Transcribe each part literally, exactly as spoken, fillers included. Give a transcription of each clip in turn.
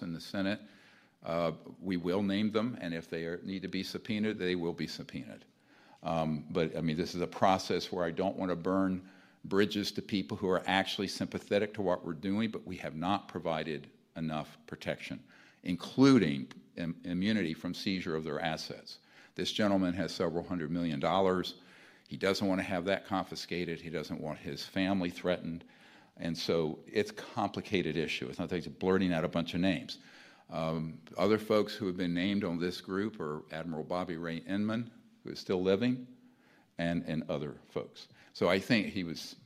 House and the Senate. Uh, we will name them, and if they are, need to be subpoenaed, they will be subpoenaed. Um, but, I mean, this is a process where I don't want to burn bridges to people who are actually sympathetic to what we're doing, but we have not provided enough protection, including im- immunity from seizure of their assets. This gentleman has several hundred million dollars. He doesn't want to have that confiscated. He doesn't want his family threatened. And so it's a complicated issue. It's not like blurting out a bunch of names. Um, other folks who have been named on this group are Admiral Bobby Ray Inman, who is still living, and, and other folks. So I think he was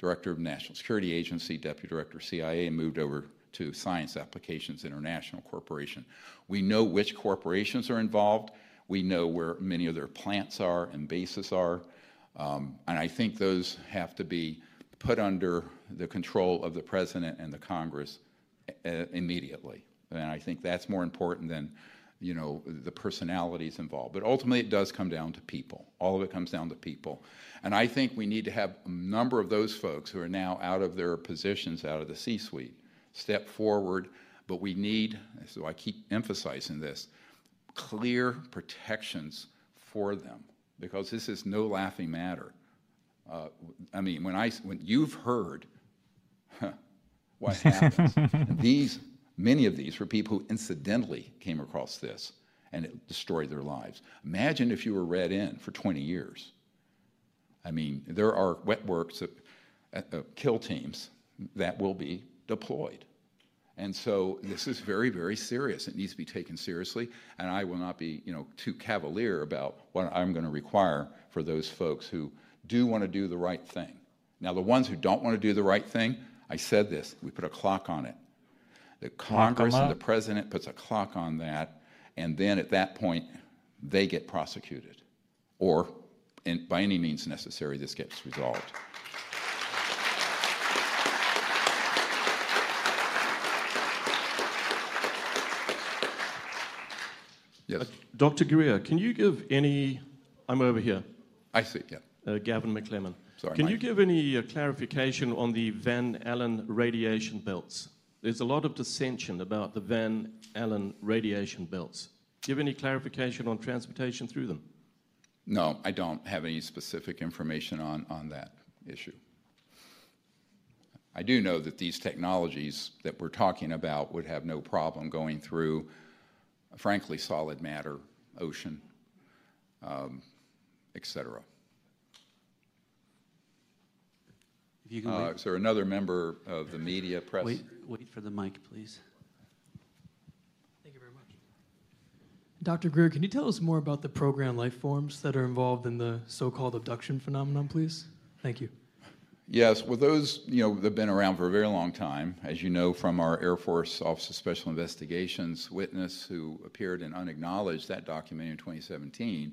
Director of National Security Agency, Deputy Director of C I A, and moved over to Science Applications International Corporation. We know which corporations are involved. We know where many of their plants are and bases are. Um, and I think those have to be put under the control of the President and the Congress uh, immediately. And I think that's more important than, you know, the personalities involved. But ultimately, it does come down to people. All of it comes down to people. And I think we need to have a number of those folks who are now out of their positions, out of the C-suite, step forward. But we need, so I keep emphasizing this, clear protections for them, because this is no laughing matter. Uh, I mean, when, I, when you've heard huh, what happens, these many of these were people who incidentally came across this, and it destroyed their lives. Imagine if you were read in for twenty years. I mean, there are wet works, of, uh, uh, kill teams that will be deployed. And so this is very, very serious. It needs to be taken seriously, and I will not be, you know, too cavalier about what I'm going to require for those folks who do want to do the right thing. Now, the ones who don't want to do the right thing, I said this, we put a clock on it. The Congress and the President puts a clock on that, and then at that point, they get prosecuted. Or, in, by any means necessary, this gets resolved. Yes. Uh, Doctor Greer, can you give any... I'm over here. I see, yeah. Uh, Gavin McClelland. Sorry, can Mike. you give any uh, clarification on the Van Allen radiation belts? There's a lot of dissension about the Van Allen radiation belts. Do you have any clarification on transportation through them? No, I don't have any specific information on, on that issue. I do know that these technologies that we're talking about would have no problem going through, frankly, solid matter, ocean, um, et cetera. You can uh, wait. Is there another member of the media press? Wait, wait for the mic, please. Thank you very much. Doctor Greer, can you tell us more about the program life forms that are involved in the so-called abduction phenomenon, please? Thank you. Yes, well, those, you know, they've been around for a very long time. As you know from our Air Force Office of Special Investigations witness who appeared in Unacknowledged, that documentary in twenty seventeen,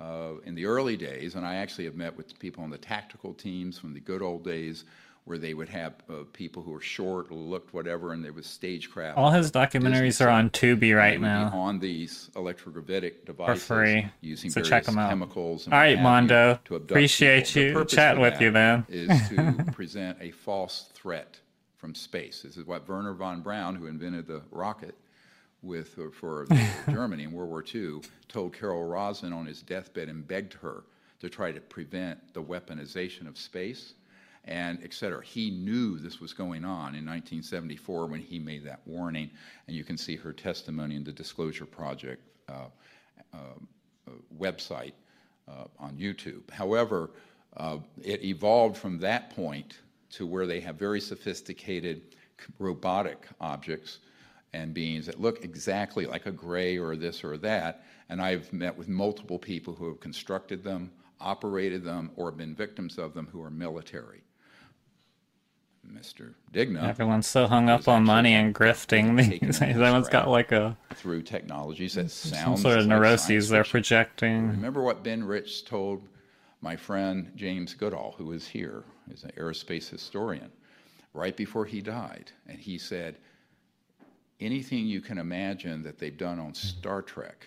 Uh, in the early days, and I actually have met with people on the tactical teams from the good old days where they would have uh, people who were short, looked, whatever, and there was stagecraft. All his documentaries are on Tubi right now. On these electrogravitic devices. For free. Using so various check them out. Chemicals. And all right, Mondo. To appreciate people. you. Chat with you, man. is to present a false threat from space. This is what Wernher von Braun, who invented the rocket, with uh, for Germany in World War Two, told Carol Rosin on his deathbed and begged her to try to prevent the weaponization of space, and et cetera. He knew this was going on in nineteen seventy-four when he made that warning, and you can see her testimony in the Disclosure Project uh, uh, uh, website uh, on YouTube. However, uh, it evolved from that point to where they have very sophisticated robotic objects and beings that look exactly like a gray or this or that, and I've met with multiple people who have constructed them, operated them, or been victims of them who are military. Mister Digno. Everyone's so hung up on money and grifting. Everyone's got like a... Through technologies that sound... Some sort of neuroses they're projecting. Remember what Ben Rich told my friend James Goodall, who is here, is an aerospace historian, right before he died, and he said, anything you can imagine that they've done on Star Trek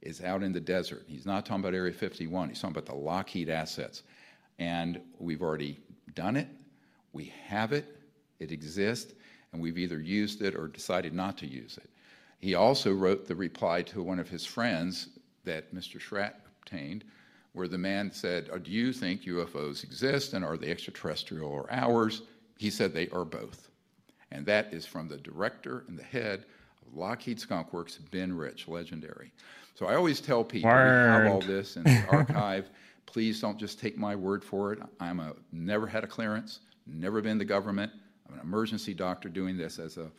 is out in the desert. He's not talking about Area fifty-one. He's talking about the Lockheed assets. And we've already done it. We have it. It exists. and we've either used it or decided not to use it. He also wrote the reply to one of his friends that Mister Schratt obtained, where the man said, oh, do you think U F Os exist, and are they extraterrestrial or ours? He said they are both. And that is from the director and the head of Lockheed Skunk Works, Ben Rich, legendary. So I always tell people, we have all this in the archive. Please don't just take my word for it. I'm a never had a clearance, never been to government. I'm an emergency doctor doing this as a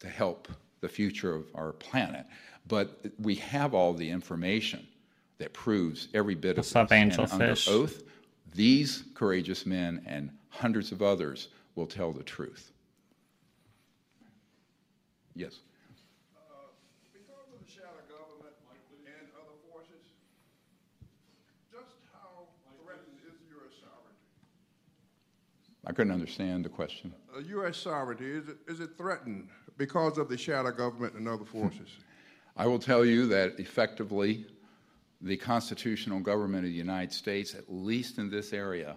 to help the future of our planet. But we have all the information that proves every bit of this. Angel and Fish. Under oath, these courageous men and hundreds of others will tell the truth. Yes. Uh, because of the shadow government and other forces, just how threatened is U S sovereignty? I couldn't understand the question. Uh, U S sovereignty, is it, is it threatened because of the shadow government and other forces? I will tell you that effectively, the constitutional government of the United States, at least in this area,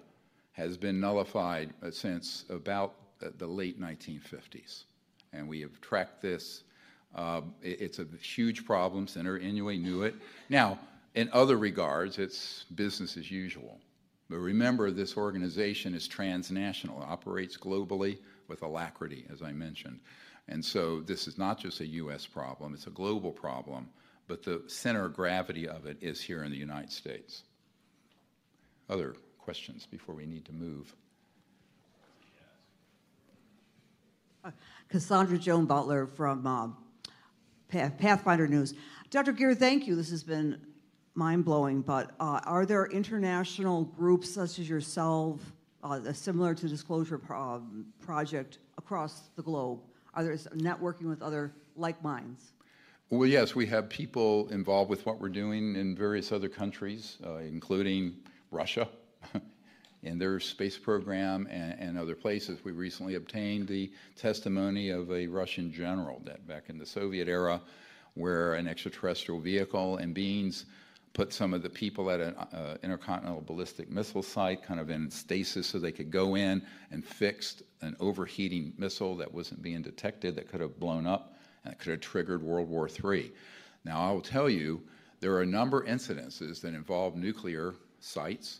has been nullified since about the late nineteen fifties. And we have tracked this. Uh, it, it's a huge problem. Senator Inouye knew it. Now, in other regards, it's business as usual. But remember, this organization is transnational. It operates globally with alacrity, as I mentioned. And so this is not just a U S problem. It's a global problem. But the center of gravity of it is here in the United States. Other questions before we need to move? Uh, Cassandra Joan Butler from uh, Pathfinder News. Doctor Greer, thank you. This has been mind-blowing, but uh, are there international groups such as yourself, uh, similar to Disclosure Pro- Project, across the globe? Are there networking with other like minds? Well, yes, we have people involved with what we're doing in various other countries, uh, including Russia in their space program and, and other places. We recently obtained the testimony of a Russian general that back in the Soviet era, where an extraterrestrial vehicle and beings put some of the people at an uh, intercontinental ballistic missile site kind of in stasis so they could go in and fixed an overheating missile that wasn't being detected that could have blown up. That could have triggered World War Three. Now, I will tell you, there are a number of incidences that involve nuclear sites,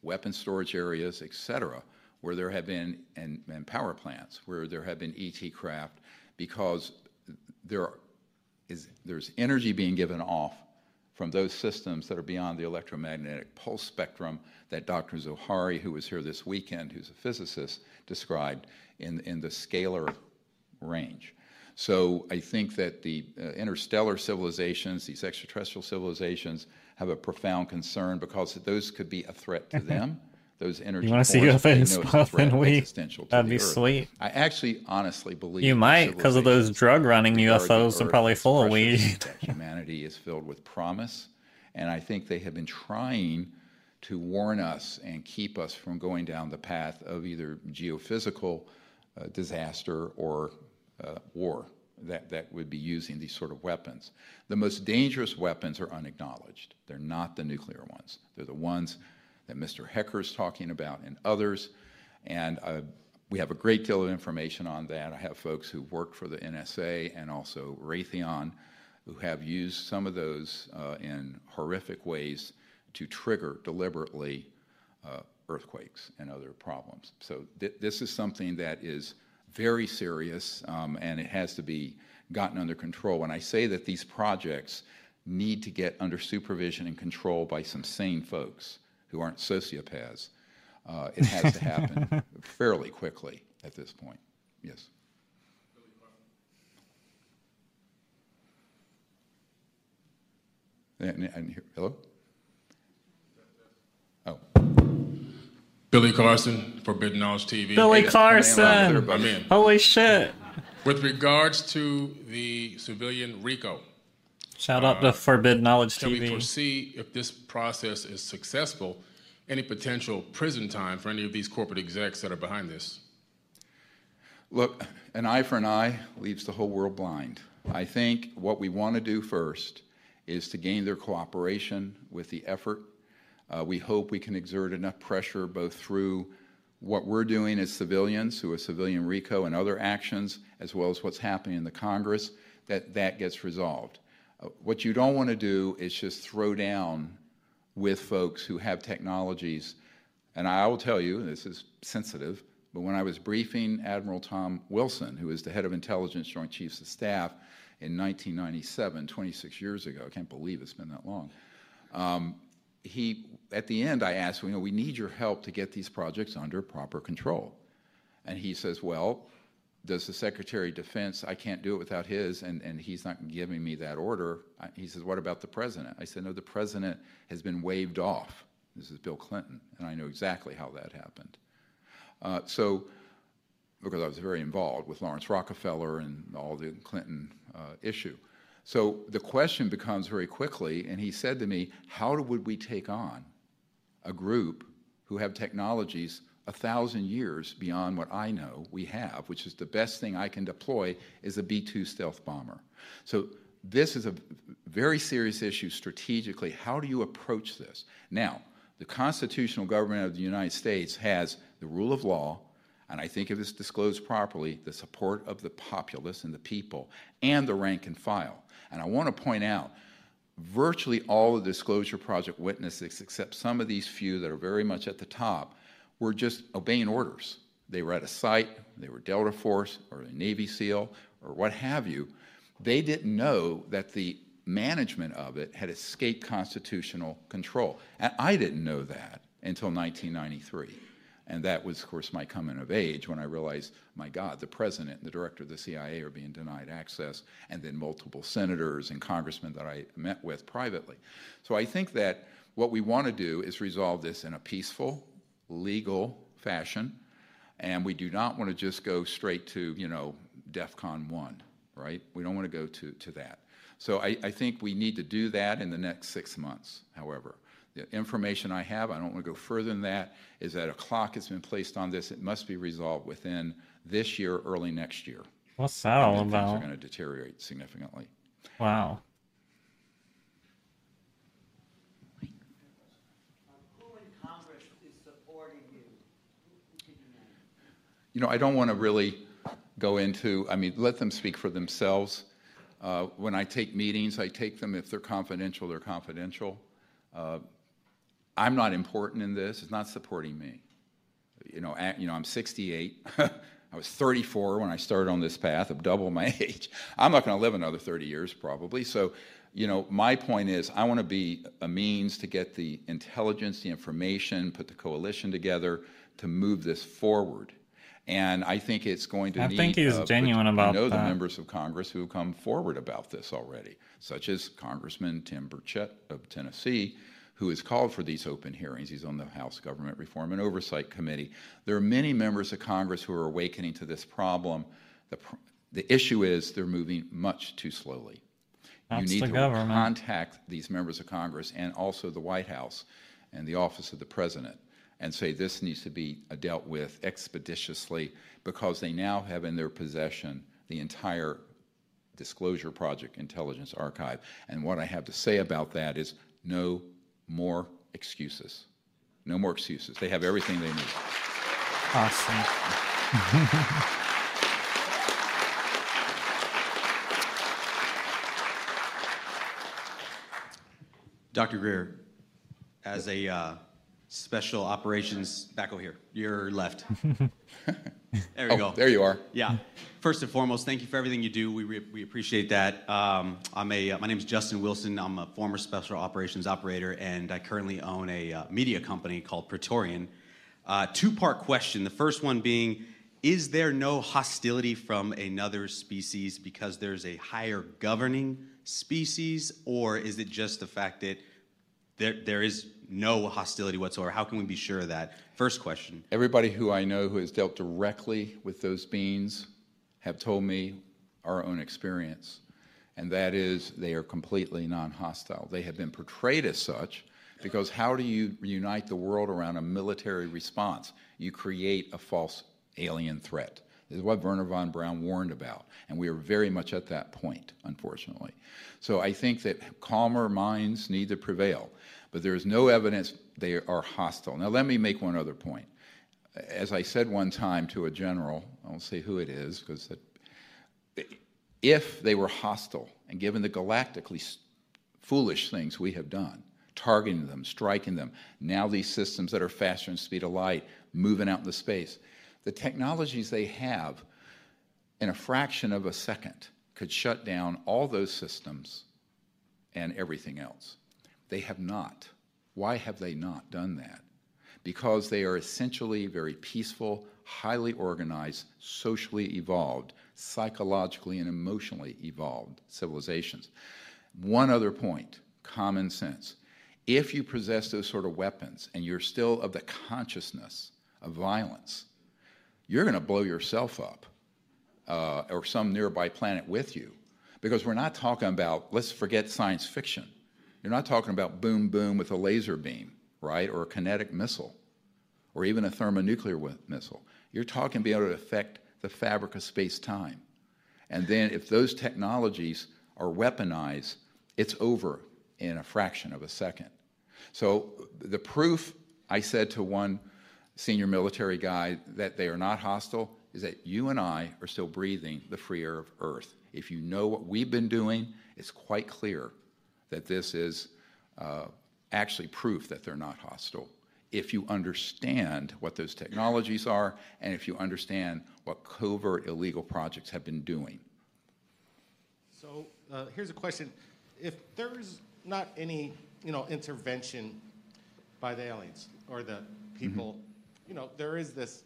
weapon storage areas, et cetera, where there have been, and, and power plants, where there have been E T craft, because there is, there's energy being given off from those systems that are beyond the electromagnetic pulse spectrum that Doctor Zohari, who was here this weekend, who's a physicist, described in, in the scalar range. So I think that the uh, interstellar civilizations, these extraterrestrial civilizations, have a profound concern because those could be a threat to them. Those energy you want to see U F Os more than we? That'd be sweet. I actually honestly believe you might, because of those drug-running U F Os are probably full of weed. That humanity is filled with promise, and I think they have been trying to warn us and keep us from going down the path of either geophysical uh, disaster or Uh, war that, that would be using these sort of weapons. The most dangerous weapons are unacknowledged. They're not the nuclear ones. They're the ones that Mister Hecker's talking about and others. And uh, we have a great deal of information on that. I have folks who worked for the N S A and also Raytheon who have used some of those uh, in horrific ways to trigger deliberately uh, earthquakes and other problems. So th- this is something that is very serious, um, and it has to be gotten under control. And I say that these projects need to get under supervision and control by some sane folks who aren't sociopaths. Uh, it has to happen fairly quickly at this point. Yes. And, and here, hello? Oh. Billy Carson, Forbidden Knowledge T V. Billy Carson! I'm in. Holy shit. With regards to the civilian RICO. Shout out uh, to Forbidden Knowledge T V. Can we foresee, if this process is successful, any potential prison time for any of these corporate execs that are behind this? Look, an eye for an eye leaves the whole world blind. I think what we want to do first is to gain their cooperation with the effort. Uh, we hope we can exert enough pressure both through what we're doing as civilians, through a civilian RICO and other actions, as well as what's happening in the Congress, that that gets resolved. Uh, what you don't want to do is just throw down with folks who have technologies. And I will tell you, this is sensitive, but when I was briefing Admiral Tom Wilson, who is the head of Intelligence Joint Chiefs of Staff in nineteen ninety-seven, twenty-six years ago, I can't believe it's been that long, um, he, at the end I asked, you know, we need your help to get these projects under proper control. And he says, well, does the Secretary of Defense, I can't do it without his, and, and he's not giving me that order. I, he says, what about the President? I said, no, the President has been waived off. This is Bill Clinton, and I know exactly how that happened. Uh, so, because I was very involved with Lawrence Rockefeller and all the Clinton uh, issue. So the question becomes very quickly, and he said to me, how would we take on a group who have technologies a thousand years beyond what I know we have, which is the best thing I can deploy is a B two stealth bomber. So this is a very serious issue strategically. How do you approach this? Now, the constitutional government of the United States has the rule of law, and I think if it's disclosed properly, the support of the populace and the people, and the rank and file. And I want to point out, virtually all of the Disclosure Project witnesses, except some of these few that are very much at the top, were just obeying orders. They were at a site, they were Delta Force, or a Navy SEAL, or what have you. They didn't know that the management of it had escaped constitutional control. And I didn't know that until nineteen ninety-three. And that was, of course, my coming of age when I realized, my God, the President and the Director of the C I A are being denied access, and then multiple senators and congressmen that I met with privately. So I think that what we want to do is resolve this in a peaceful, legal fashion, and we do not want to just go straight to, you know, DEFCON one, right? We don't want to go to, to that. So I, I think we need to do that in the next six months, however. The information I have, I don't want to go further than that, is that a clock has been placed on this. It must be resolved within this year, early next year. What's that all about? Things are going to deteriorate significantly. Wow. Who in Congress is supporting you? You know, I don't want to really go into, I mean, let them speak for themselves. Uh, when I take meetings, I take them, if they're confidential, they're confidential. Uh, I'm not important in this. It's not supporting me. You know, at, you know, I'm sixty-eight. I was thirty-four when I started on this path. I'm double my age. I'm not going to live another thirty years probably. So, you know, my point is I want to be a means to get the intelligence, the information, put the coalition together to move this forward. And I think it's going to I need... I think he's uh, genuine about that. I know the members of Congress who have come forward about this already, such as Congressman Tim Burchett of Tennessee, who has called for these open hearings. He's on the House Government Reform and Oversight Committee. There are many members of Congress who are awakening to this problem. The, pr the issue is they're moving much too slowly. That's you need to government. Contact these members of Congress and also the White House and the Office of the President, and say this needs to be dealt with expeditiously, because they now have in their possession the entire Disclosure Project Intelligence Archive. And what I have to say about that is no more excuses. No more excuses. They have everything they need. Awesome. Doctor Greer, as a... Uh, Special Operations, back over here, your left. There you oh, go. There you are. Yeah. First and foremost, thank you for everything you do. We, re we appreciate that. Um, I'm a, uh, my name is Justin Wilson. I'm a former Special Operations operator, and I currently own a uh, media company called Praetorian. Uh, two-part question. The first one being, is there no hostility from another species because there's a higher governing species, or is it just the fact that there there is no hostility whatsoever? How can we be sure of that? First question. Everybody who I know who has dealt directly with those beings have told me our own experience, and that is they are completely non-hostile. They have been portrayed as such because how do you unite the world around a military response? You create a false alien threat. This is what Wernher von Braun warned about, and we are very much at that point, unfortunately. So I think that calmer minds need to prevail, but there is no evidence they are hostile. Now, let me make one other point. As I said one time to a general, I won't say who it is, because if they were hostile and given the galactically foolish things we have done, targeting them, striking them, now these systems that are faster than the speed of light, moving out into space, the technologies they have in a fraction of a second could shut down all those systems and everything else. They have not. Why have they not done that? Because they are essentially very peaceful, highly organized, socially evolved, psychologically and emotionally evolved civilizations. One other point, common sense. If you possess those sort of weapons and you're still of the consciousness of violence, you're going to blow yourself up uh, or some nearby planet with you. Because we're not talking about, let's forget science fiction. You're not talking about boom, boom with a laser beam, right, or a kinetic missile, or even a thermonuclear missile. You're talking being able to affect the fabric of space-time. And then if those technologies are weaponized, it's over in a fraction of a second. So the proof, I said to one senior military guy, that they are not hostile is that you and I are still breathing the free air of Earth. If you know what we've been doing, it's quite clear that this is uh, actually proof that they're not hostile. If you understand what those technologies are, and if you understand what covert illegal projects have been doing. So uh, here's a question. If there's not any, you know, intervention by the aliens or the people, mm-hmm. you know, there is this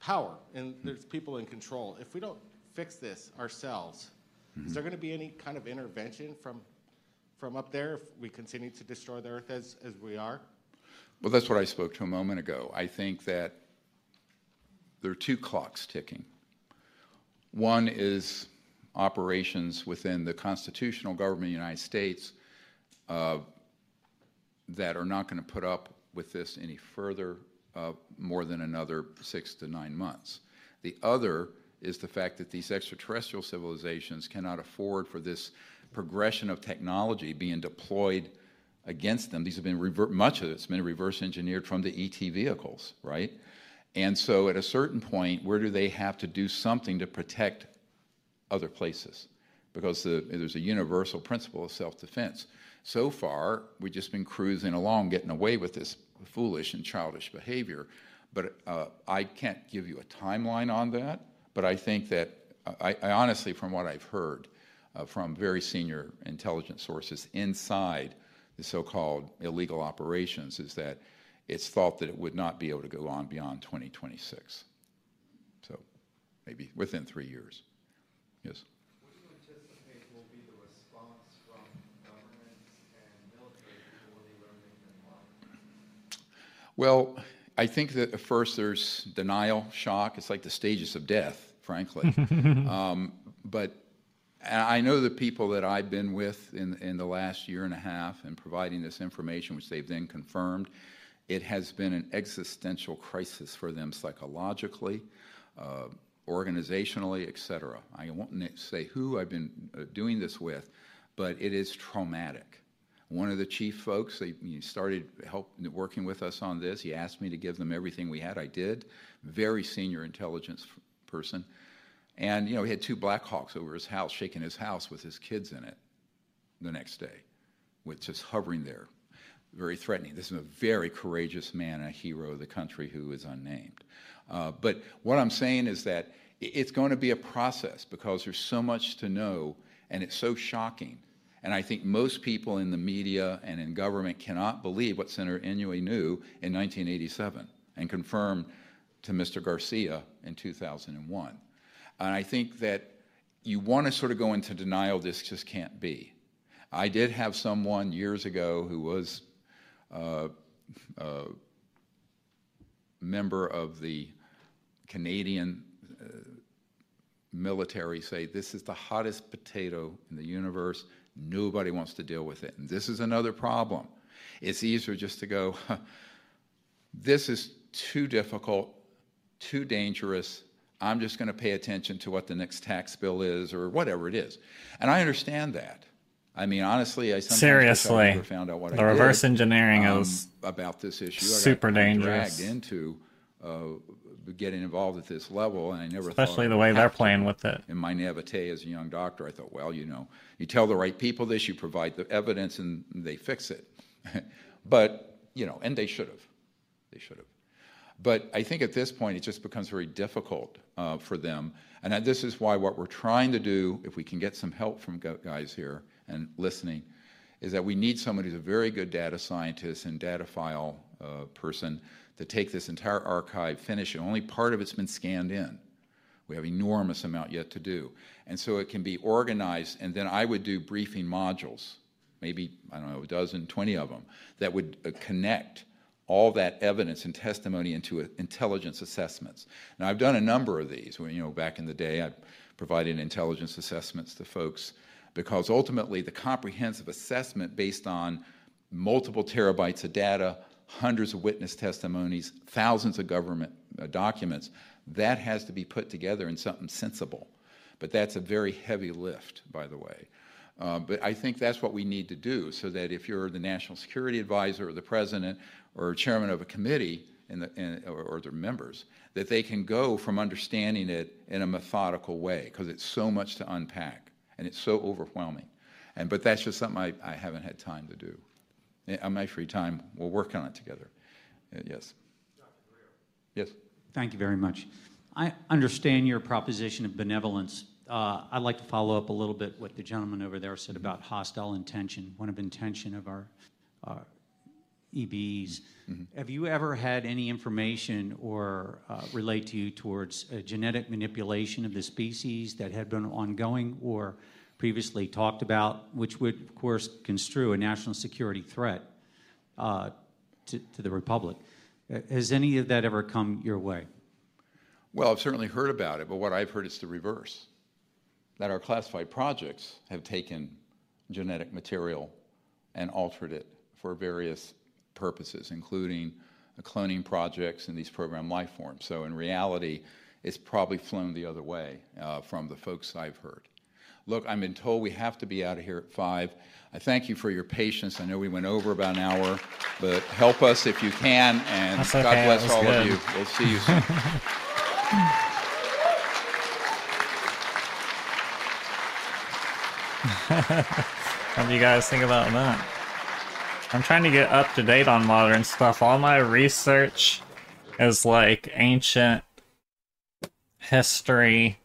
power and there's people in control. If we don't fix this ourselves, mm-hmm. is there gonna be any kind of intervention from from up there if we continue to destroy the Earth as, as we are? Well, that's what I spoke to a moment ago. I think that there are two clocks ticking. One is operations within the constitutional government of the United States uh, that are not going to put up with this any further uh, more than another six to nine months. The other is the fact that these extraterrestrial civilizations cannot afford for this progression of technology being deployed against them. These have been rever- much of it's been reverse engineered from the E T vehicles, right? And so at a certain point, where do they have to do something to protect other places? Because the, there's a universal principle of self-defense. So far, we've just been cruising along, getting away with this foolish and childish behavior. But uh, I can't give you a timeline on that, but I think that, I, I honestly, from what I've heard, Uh, from very senior intelligence sources inside the so-called illegal operations, is that it's thought that it would not be able to go on beyond twenty twenty-six. So maybe within three years. Yes? What do you anticipate will be the response from governments and military before they learn anything? Well, I think that at first there's denial, shock. It's like the stages of death, frankly. um, but And I know the people that I've been with in, in the last year and a half in providing this information, which they've then confirmed, it has been an existential crisis for them psychologically, uh, organizationally, et cetera. I won't say who I've been doing this with, but it is traumatic. One of the chief folks, they he started help, working with us on this. He asked me to give them everything we had. I did. Very senior intelligence person. And, you know, he had two Black Hawks over his house, shaking his house with his kids in it the next day, with just hovering there, very threatening. This is a very courageous man, a hero of the country who is unnamed. Uh, but what I'm saying is that it's going to be a process because there's so much to know, and it's so shocking. And I think most people in the media and in government cannot believe what Senator Inouye knew in nineteen eighty-seven and confirmed to Mister Garcia in two thousand one. And I think that you want to sort of go into denial, this just can't be. I did have someone years ago who was uh, a member of the Canadian uh, military say, this is the hottest potato in the universe, nobody wants to deal with it. And this is another problem. It's easier just to go, huh, this is too difficult, too dangerous, I'm just going to pay attention to what the next tax bill is or whatever it is. And I understand that. I mean, honestly, I sometimes Seriously. I never found out what the I did. The reverse engineering um, is about this issue. Super I got dangerous. Dragged into uh, getting involved at this level, and I never thought, especially the way they're playing with it. In my naivete as a young doctor, I thought, well, you know, you tell the right people this, you provide the evidence, and they fix it. But, you know, and they should have. They should have. But I think at this point, it just becomes very difficult uh, for them. And this is why what we're trying to do, if we can get some help from guys here and listening, is that we need someone who's a very good data scientist and data file uh, person to take this entire archive, finish it. Only part of it's been scanned in. We have an enormous amount yet to do. And so it can be organized, and then I would do briefing modules, maybe, I don't know, a dozen, twenty of them, that would uh, connect all that evidence and testimony into uh, intelligence assessments. Now, I've done a number of these. When, you know, back in the day, I provided intelligence assessments to folks, because ultimately the comprehensive assessment based on multiple terabytes of data, hundreds of witness testimonies, thousands of government uh, documents, that has to be put together in something sensible. But that's a very heavy lift, by the way. Uh, but I think that's what we need to do, so that if you're the National Security Advisor or the President or chairman of a committee in the, in, or, or their members, that they can go from understanding it in a methodical way, because it's so much to unpack. And it's so overwhelming. And, but that's just something I, I haven't had time to do. On my free time, we'll work on it together. Uh, yes. Yes. Thank you very much. I understand your proposition of benevolence. Uh, I'd like to follow up a little bit what the gentleman over there said about hostile intention, one of intention of our uh, E B Es. Mm-hmm. Have you ever had any information or uh, relate to you towards uh, genetic manipulation of the species that had been ongoing or previously talked about, which would, of course, construe a national security threat uh, to, to the Republic? Has any of that ever come your way? Well, I've certainly heard about it, but what I've heard is the reverse, that our classified projects have taken genetic material and altered it for various purposes, including cloning projects and these program life forms. So in reality, it's probably flown the other way uh, from the folks I've heard. Look, I've been told we have to be out of here at five. I thank you for your patience. I know we went over about an hour, but help us if you can, and that's God okay. bless all good. of you. We'll see you soon. What do you guys think about that? I'm trying to get up to date on modern stuff. All my research is like ancient history.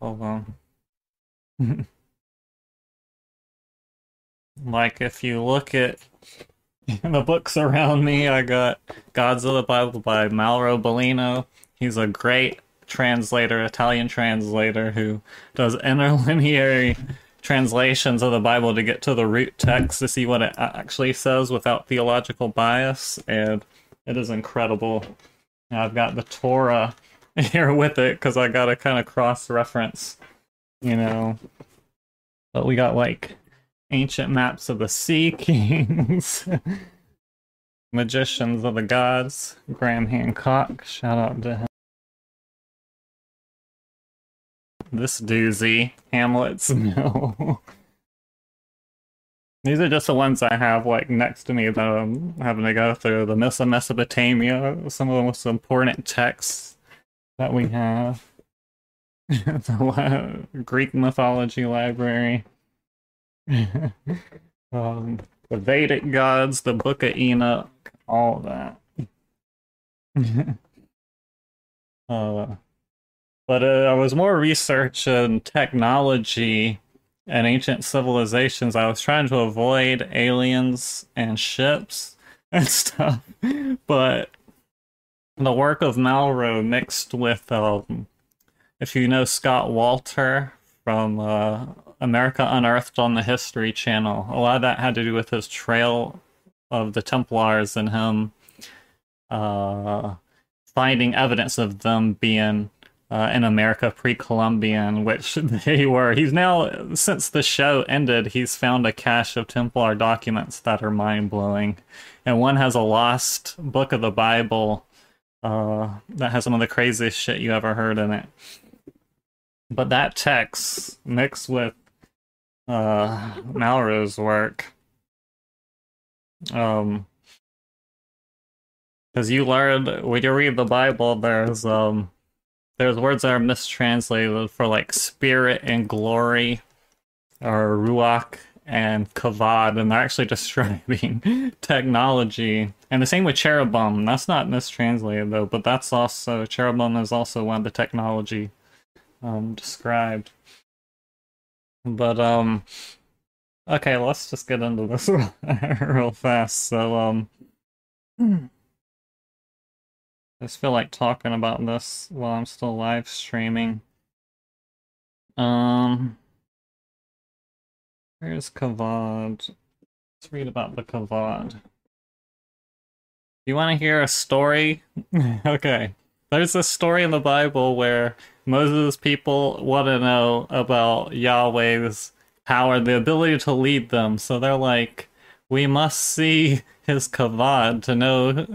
Hold on. Like, if you look at the books around me, I got Gods of the Bible by Mauro Bellino. He's a great translator, Italian translator, who does interlinear translations of the Bible to get to the root text to see what it actually says without theological bias, and it is incredible. Now I've got the Torah here with it because I got to kind of cross-reference, you know. But we got like ancient maps of the sea kings, Magicians of the Gods, Graham Hancock, shout out to him. This doozy, Hamlet's Mill. These are just the ones I have like next to me that I'm having to go through. The Myths of Mesopotamia, some of the most important texts that we have. The Greek mythology library. um, the Vedic gods, the Book of Enoch, all that. uh, But uh, I was more research in technology and ancient civilizations. I was trying to avoid aliens and ships and stuff. But the work of Malraux mixed with, um, if you know Scott Wolter from uh, America Unearthed on the History Channel, a lot of that had to do with his trail of the Templars and him uh, finding evidence of them being Uh, in America pre-Columbian, which they were. He's now, since the show ended, he's found a cache of Templar documents that are mind-blowing. And one has a lost book of the Bible uh, that has some of the craziest shit you ever heard in it. But that text, mixed with uh, Malroux's work, um, Because you learn, when you read the Bible, there's um, there's words that are mistranslated for like spirit and glory, or ruach and kavod, and they're actually describing technology. And the same with cherubim. That's not mistranslated though, but that's also, cherubim is also one of the technology um, described. But um, okay, let's just get into this real fast. So um. Hmm. I just feel like talking about this while I'm still live streaming. Um, where's kavod? Let's read about the kavod. You want to hear a story? Okay. There's a story in the Bible where Moses' people want to know about Yahweh's power, the ability to lead them. So they're like, we must see his kavod to know...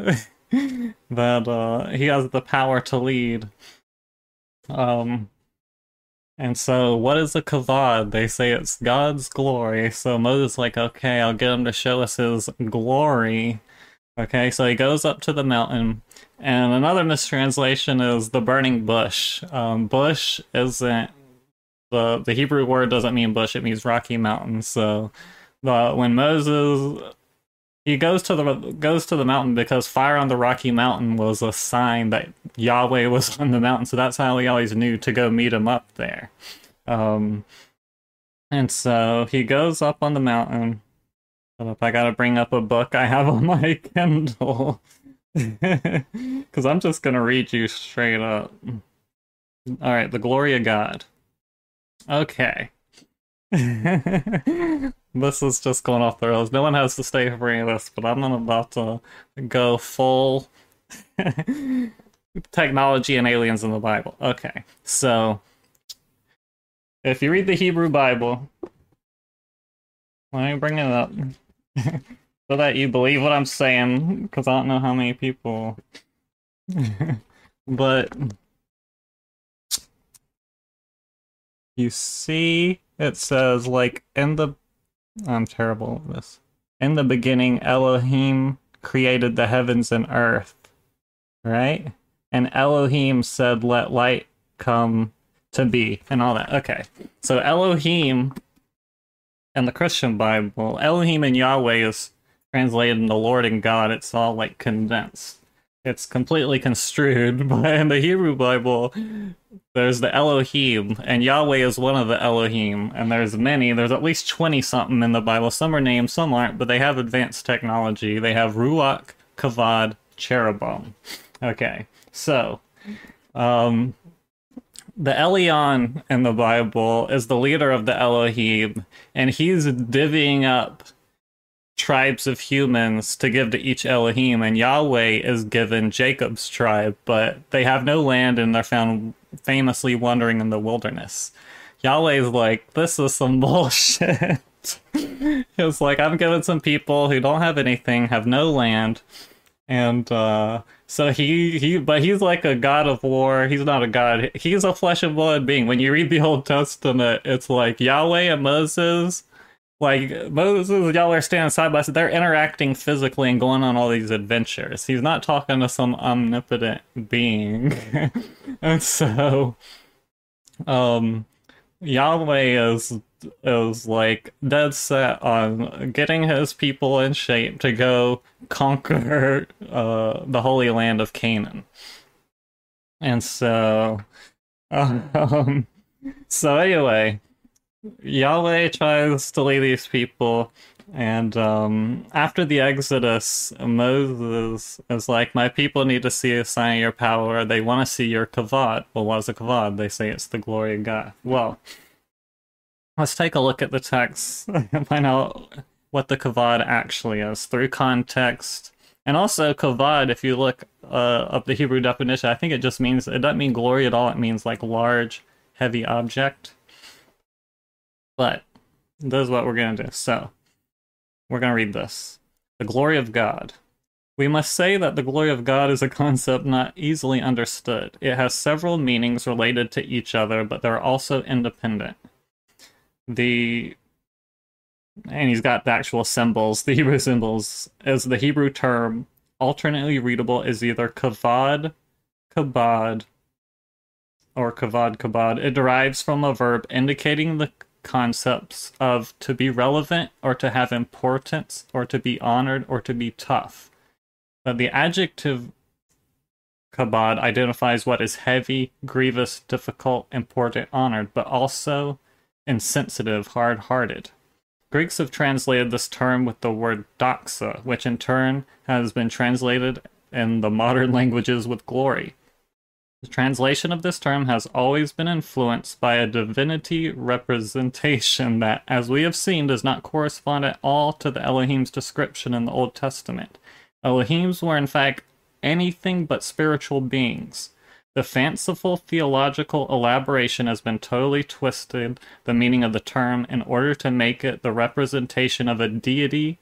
that uh, he has the power to lead. Um, and so what is a kavod? They say it's God's glory. So Moses is like, okay, I'll get him to show us his glory. Okay, so he goes up to the mountain. And another mistranslation is the burning bush. Um, bush isn't, the, the Hebrew word doesn't mean bush, it means rocky mountain. So the, when Moses... He goes to the goes to the mountain because fire on the Rocky Mountain was a sign that Yahweh was on the mountain, so that's how he always knew to go meet him up there. Um, and so he goes up on the mountain. I gotta bring up a book I have on my Kindle because I'm just gonna read you straight up. All right, the glory of God. Okay. This is just going off the rails. No one has to stay for any of this, but I'm about to go full technology and aliens in the Bible. Okay, so if you read the Hebrew Bible, let me bring it up so that you believe what I'm saying, because I don't know how many people, but you see. It says, like, in the... I'm terrible at this. In the beginning, Elohim created the heavens and earth. Right? And Elohim said, let light come to be. And all that. Okay. So Elohim, in the Christian Bible, Elohim and Yahweh is translated in the Lord and God. It's all, like, condensed. It's completely construed, but in the Hebrew Bible, there's the Elohim, and Yahweh is one of the Elohim, and there's many. There's at least twenty-something in the Bible. Some are named, some aren't, but they have advanced technology. They have Ruach, Kavod, Cherubim. Okay, so, um, the Elyon in the Bible is the leader of the Elohim, and he's divvying up tribes of humans to give to each Elohim, and Yahweh is given Jacob's tribe, but they have no land and they're found famously wandering in the wilderness. Yahweh's like, this is some bullshit. It's like, I'm giving some people who don't have anything, have no land, and uh so he he but he's like a god of war. He's not a god, he's a flesh and blood being. When you read the Old Testament, it's like Yahweh and Moses, like, Moses and Yahweh are standing side by side. They're interacting physically and going on all these adventures. He's not talking to some omnipotent being. And so, um, Yahweh is, is, like, dead set on getting his people in shape to go conquer uh, the Holy Land of Canaan. And so, um, so anyway... Yahweh tries to lead these people, and um, after the Exodus, Moses is like, my people need to see a sign of your power, they want to see your kavod. Well, what is a kavod? They say it's the glory of God. Well, let's take a look at the text and find out what the kavod actually is, through context. And also, kavod, if you look uh, up the Hebrew definition, I think it just means, it doesn't mean glory at all, it means like large, heavy object. But this is what we're going to do. So, we're going to read this. The glory of God. We must say that the glory of God is a concept not easily understood. It has several meanings related to each other, but they're also independent. The... And he's got the actual symbols. The Hebrew symbols is the Hebrew term alternately readable as either kavod, kabod, or kavod, kabod. It derives from a verb indicating the concepts of to be relevant, or to have importance, or to be honored, or to be tough. But the adjective kabod identifies what is heavy, grievous, difficult, important, honored, but also insensitive, hard-hearted. Greeks have translated this term with the word doxa, which in turn has been translated in the modern languages with glory. The translation of this term has always been influenced by a divinity representation that, as we have seen, does not correspond at all to the Elohim's description in the Old Testament. Elohims were, in fact, anything but spiritual beings. The fanciful theological elaboration has been totally twisted the meaning of the term in order to make it the representation of a deity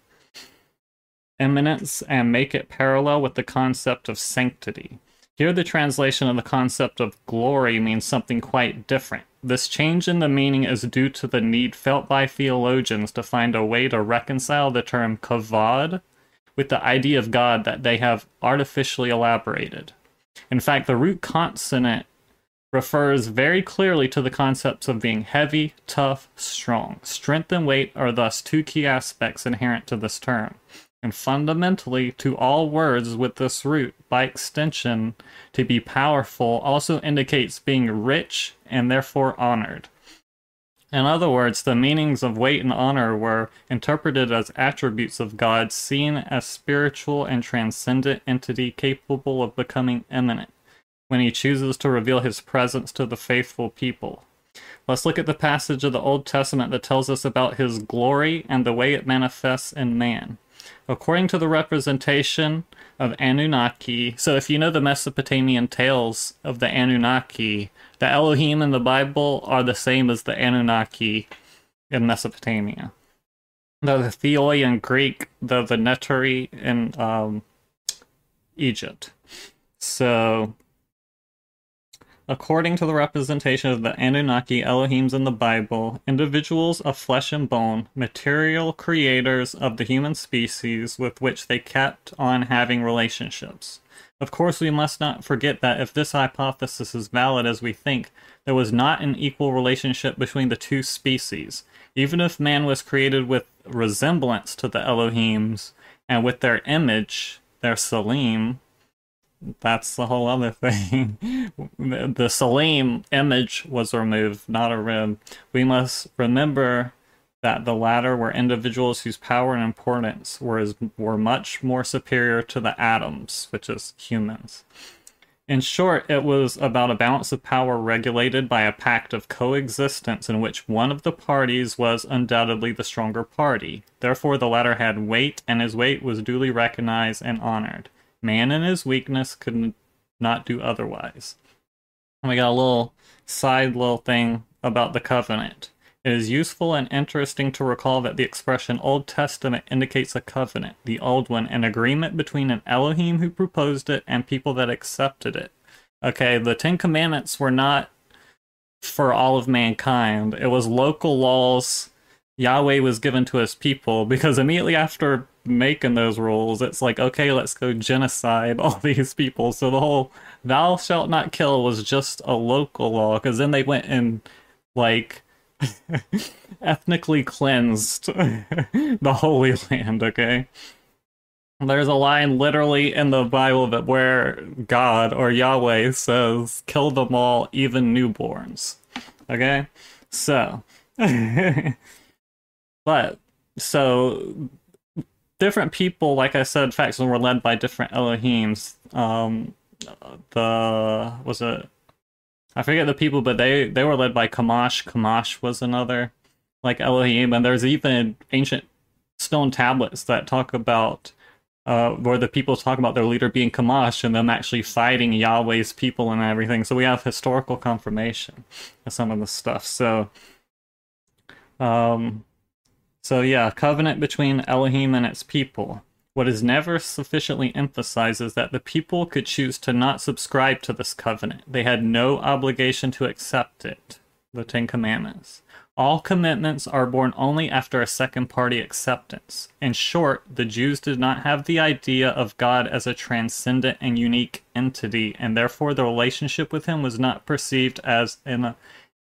eminence and make it parallel with the concept of sanctity. Here the translation of the concept of glory means something quite different. This change in the meaning is due to the need felt by theologians to find a way to reconcile the term kavod with the idea of God that they have artificially elaborated. In fact, the root consonant refers very clearly to the concepts of being heavy, tough, strong. Strength and weight are thus two key aspects inherent to this term, and fundamentally to all words with this root. By extension, to be powerful also indicates being rich and therefore honored. In other words, the meanings of weight and honor were interpreted as attributes of God seen as spiritual and transcendent entity capable of becoming eminent when he chooses to reveal his presence to the faithful people. Let's look at the passage of the Old Testament that tells us about his glory and the way it manifests in man. According to the representation of Anunnaki, so if you know the Mesopotamian tales of the Anunnaki, the Elohim in the Bible are the same as the Anunnaki in Mesopotamia. Though the Theoi in Greek, the Venetari in um, Egypt. So, according to the representation of the Anunnaki Elohims in the Bible, individuals of flesh and bone, material creators of the human species with which they kept on having relationships. Of course, we must not forget that if this hypothesis is valid as we think, there was not an equal relationship between the two species. Even if man was created with resemblance to the Elohims and with their image, their Salim, that's the whole other thing. The Salim image was removed, not a rib. We must remember that the latter were individuals whose power and importance were, as, were much more superior to the atoms, which is humans. In short, it was about a balance of power regulated by a pact of coexistence in which one of the parties was undoubtedly the stronger party. Therefore, the latter had weight, and his weight was duly recognized and honored. Man in his weakness could not do otherwise. And we got a little side little thing about the covenant. It is useful and interesting to recall that the expression Old Testament indicates a covenant, the old one, an agreement between an Elohim who proposed it and people that accepted it. Okay, the Ten Commandments were not for all of mankind. It was local laws Yahweh was given to his people, because immediately after making those rules, it's like, okay, let's go genocide all these people. So the whole thou shalt not kill was just a local law, because then they went and, like, ethnically cleansed the Holy Land, okay? There's a line literally in the Bible that where God or Yahweh says, kill them all, even newborns. Okay? So. But, so, different people, like I said, facts were led by different Elohims. Um, the, was it? I forget the people, but they, they were led by Kamash. Kamash was another, like, Elohim. And there's even ancient stone tablets that talk about, uh, where the people talk about their leader being Kamash and them actually fighting Yahweh's people and everything. So we have historical confirmation of some of the stuff. So, um, so yeah, covenant between Elohim and its people. What is never sufficiently emphasized is that the people could choose to not subscribe to this covenant. They had no obligation to accept it. the Ten Commandments. All commitments are born only after a second party acceptance. In short, the Jews did not have the idea of God as a transcendent and unique entity, and therefore the relationship with him was not perceived as an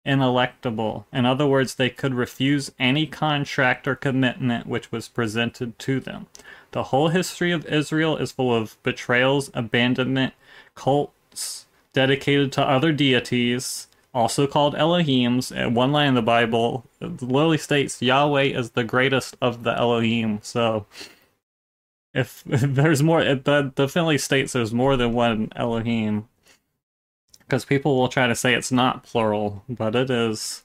ineluctable. In other words, they could refuse any contract or commitment which was presented to them. The whole history of Israel is full of betrayals, abandonment, cults dedicated to other deities, also called Elohims. One line in the Bible literally states Yahweh is the greatest of the Elohim. So if, if there's more, that definitely states there's more than one Elohim. Because people will try to say it's not plural, but it is.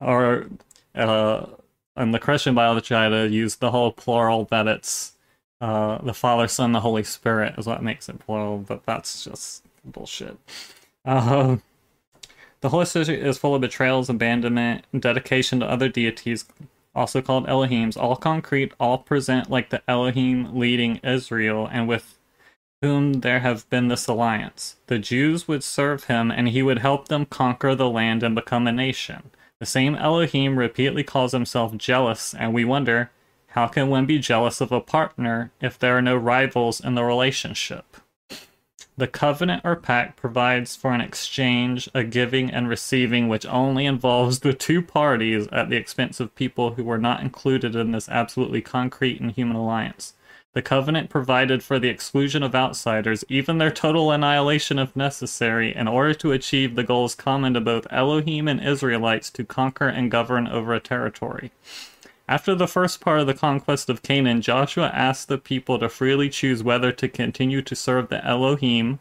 Or, uh, and the Christian Bible try to use the whole plural that it's uh, the Father, Son, the Holy Spirit is what makes it plural, but that's just bullshit. Uh, the whole history is full of betrayals, abandonment, and dedication to other deities, also called Elohims, all concrete, all present like the Elohim leading Israel, and with whom there have been this alliance. The Jews would serve him, and he would help them conquer the land and become a nation. The same Elohim repeatedly calls himself jealous, and we wonder, how can one be jealous of a partner if there are no rivals in the relationship? The covenant or pact provides for an exchange, a giving and receiving, which only involves the two parties at the expense of people who were not included in this absolutely concrete and human alliance. The covenant provided for the exclusion of outsiders, even their total annihilation if necessary, in order to achieve the goals common to both Elohim and Israelites to conquer and govern over a territory. After the first part of the conquest of Canaan, Joshua asked the people to freely choose whether to continue to serve the Elohim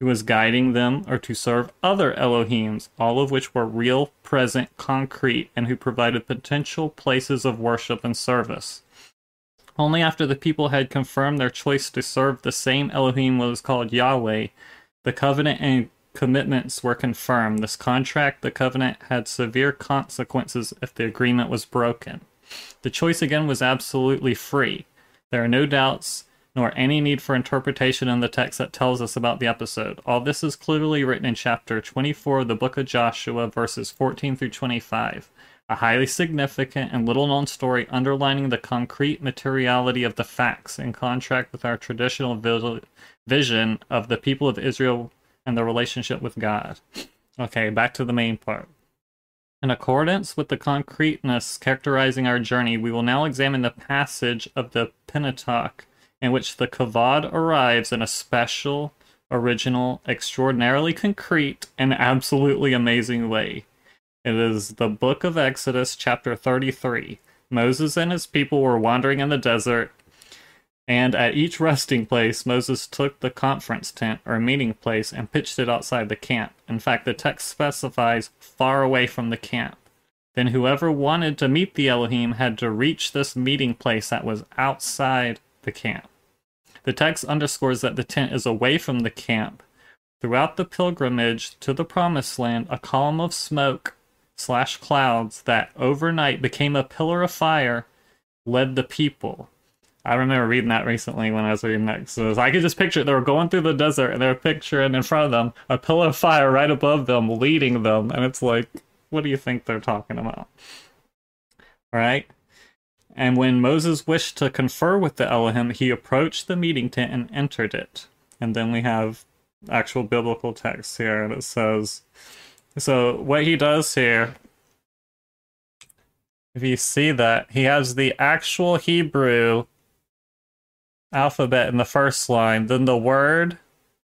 who was guiding them or to serve other Elohims, all of which were real, present, concrete, and who provided potential places of worship and service. Only after the people had confirmed their choice to serve the same Elohim was called Yahweh, the covenant and commitments were confirmed. This contract, the covenant, had severe consequences if the agreement was broken. The choice again was absolutely free. There are no doubts nor any need for interpretation in the text that tells us about the episode. All this is clearly written in chapter twenty-four of the book of Joshua, verses fourteen through twenty-five. A highly significant and little-known story underlining the concrete materiality of the facts in contrast with our traditional vision of the people of Israel and their relationship with God. Okay, back to the main part. In accordance with the concreteness characterizing our journey, we will now examine the passage of the Pentateuch in which the Kavod arrives in a special, original, extraordinarily concrete, and absolutely amazing way. It is the book of Exodus, chapter thirty-three. Moses and his people were wandering in the desert, and at each resting place, Moses took the conference tent, or meeting place, and pitched it outside the camp. In fact, the text specifies far away from the camp. Then whoever wanted to meet the Elohim had to reach this meeting place that was outside the camp. The text underscores that the tent is away from the camp. Throughout the pilgrimage to the Promised Land, a column of smoke slash clouds that overnight became a pillar of fire led the people. I remember reading that recently when I was reading Exodus. I could just picture it. They were going through the desert and they were picturing in front of them a pillar of fire right above them leading them. And it's like, what do you think they're talking about? All right. And when Moses wished to confer with the Elohim, he approached the meeting tent and entered it. And then we have actual biblical text here. And it says... So what he does here, if you see that, he has the actual Hebrew alphabet in the first line, then the word,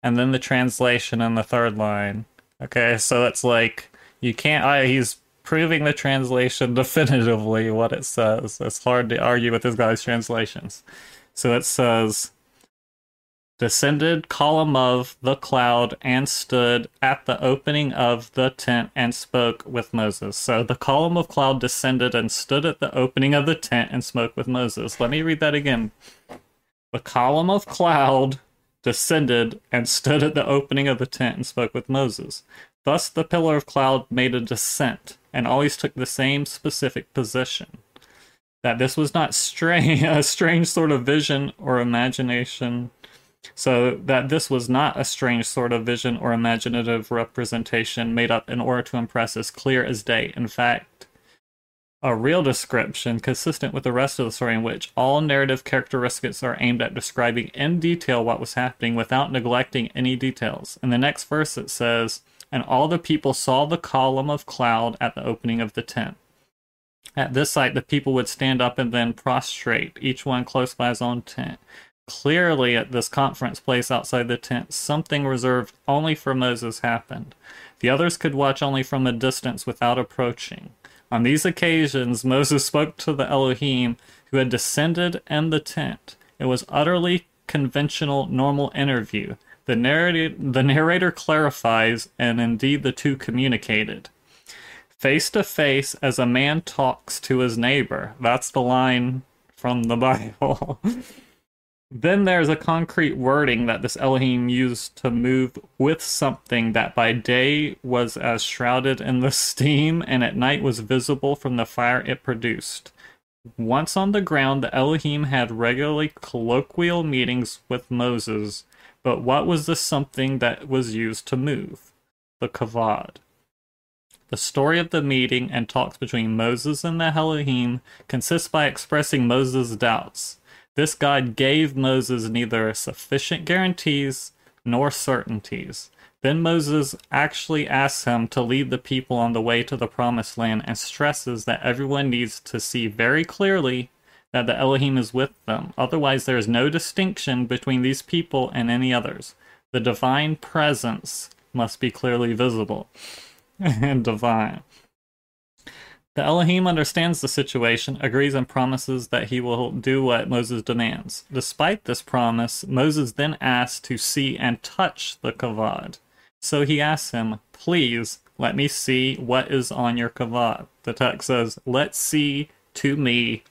and then the translation in the third line. Okay, so it's like, you can't, I, he's proving the translation definitively what it says. It's hard to argue with this guy's translations. So it says, descended column of the cloud and stood at the opening of the tent and spoke with Moses. So the column of cloud descended and stood at the opening of the tent and spoke with Moses. Let me read that again. The column of cloud descended and stood at the opening of the tent and spoke with Moses. Thus the pillar of cloud made a descent and always took the same specific position. That this was not strange, a strange sort of vision or imagination so that this was not a strange sort of vision or imaginative representation made up in order to impress is clear as day. In fact, a real description consistent with the rest of the story in which all narrative characteristics are aimed at describing in detail what was happening without neglecting any details. In the next verse it says, "And all the people saw the column of cloud at the opening of the tent. At this sight the people would stand up and then prostrate, each one close by his own tent." Clearly at this conference place outside the tent, something reserved only for Moses happened. The others could watch only from a distance without approaching. On these occasions, Moses spoke to the Elohim who had descended in the tent. It was utterly conventional, normal interview. The narrator, the narrator clarifies, and indeed the two communicated. Face to face as a man talks to his neighbor. That's the line from the Bible. Then there's a concrete wording that this Elohim used to move with something that by day was as shrouded in the steam and at night was visible from the fire it produced. Once on the ground, the Elohim had regularly colloquial meetings with Moses, but what was the something that was used to move? The kavod. The story of the meeting and talks between Moses and the Elohim consists by expressing Moses' doubts. This God gave Moses neither sufficient guarantees nor certainties. Then Moses actually asks him to lead the people on the way to the promised land and stresses that everyone needs to see very clearly that the Elohim is with them. Otherwise, there is no distinction between these people and any others. The divine presence must be clearly visible and divine. The Elohim understands the situation, agrees, and promises that he will do what Moses demands. Despite this promise, Moses then asks to see and touch the kavod. So he asks him, "Please let me see what is on your kavod." The text says, "Let's see to me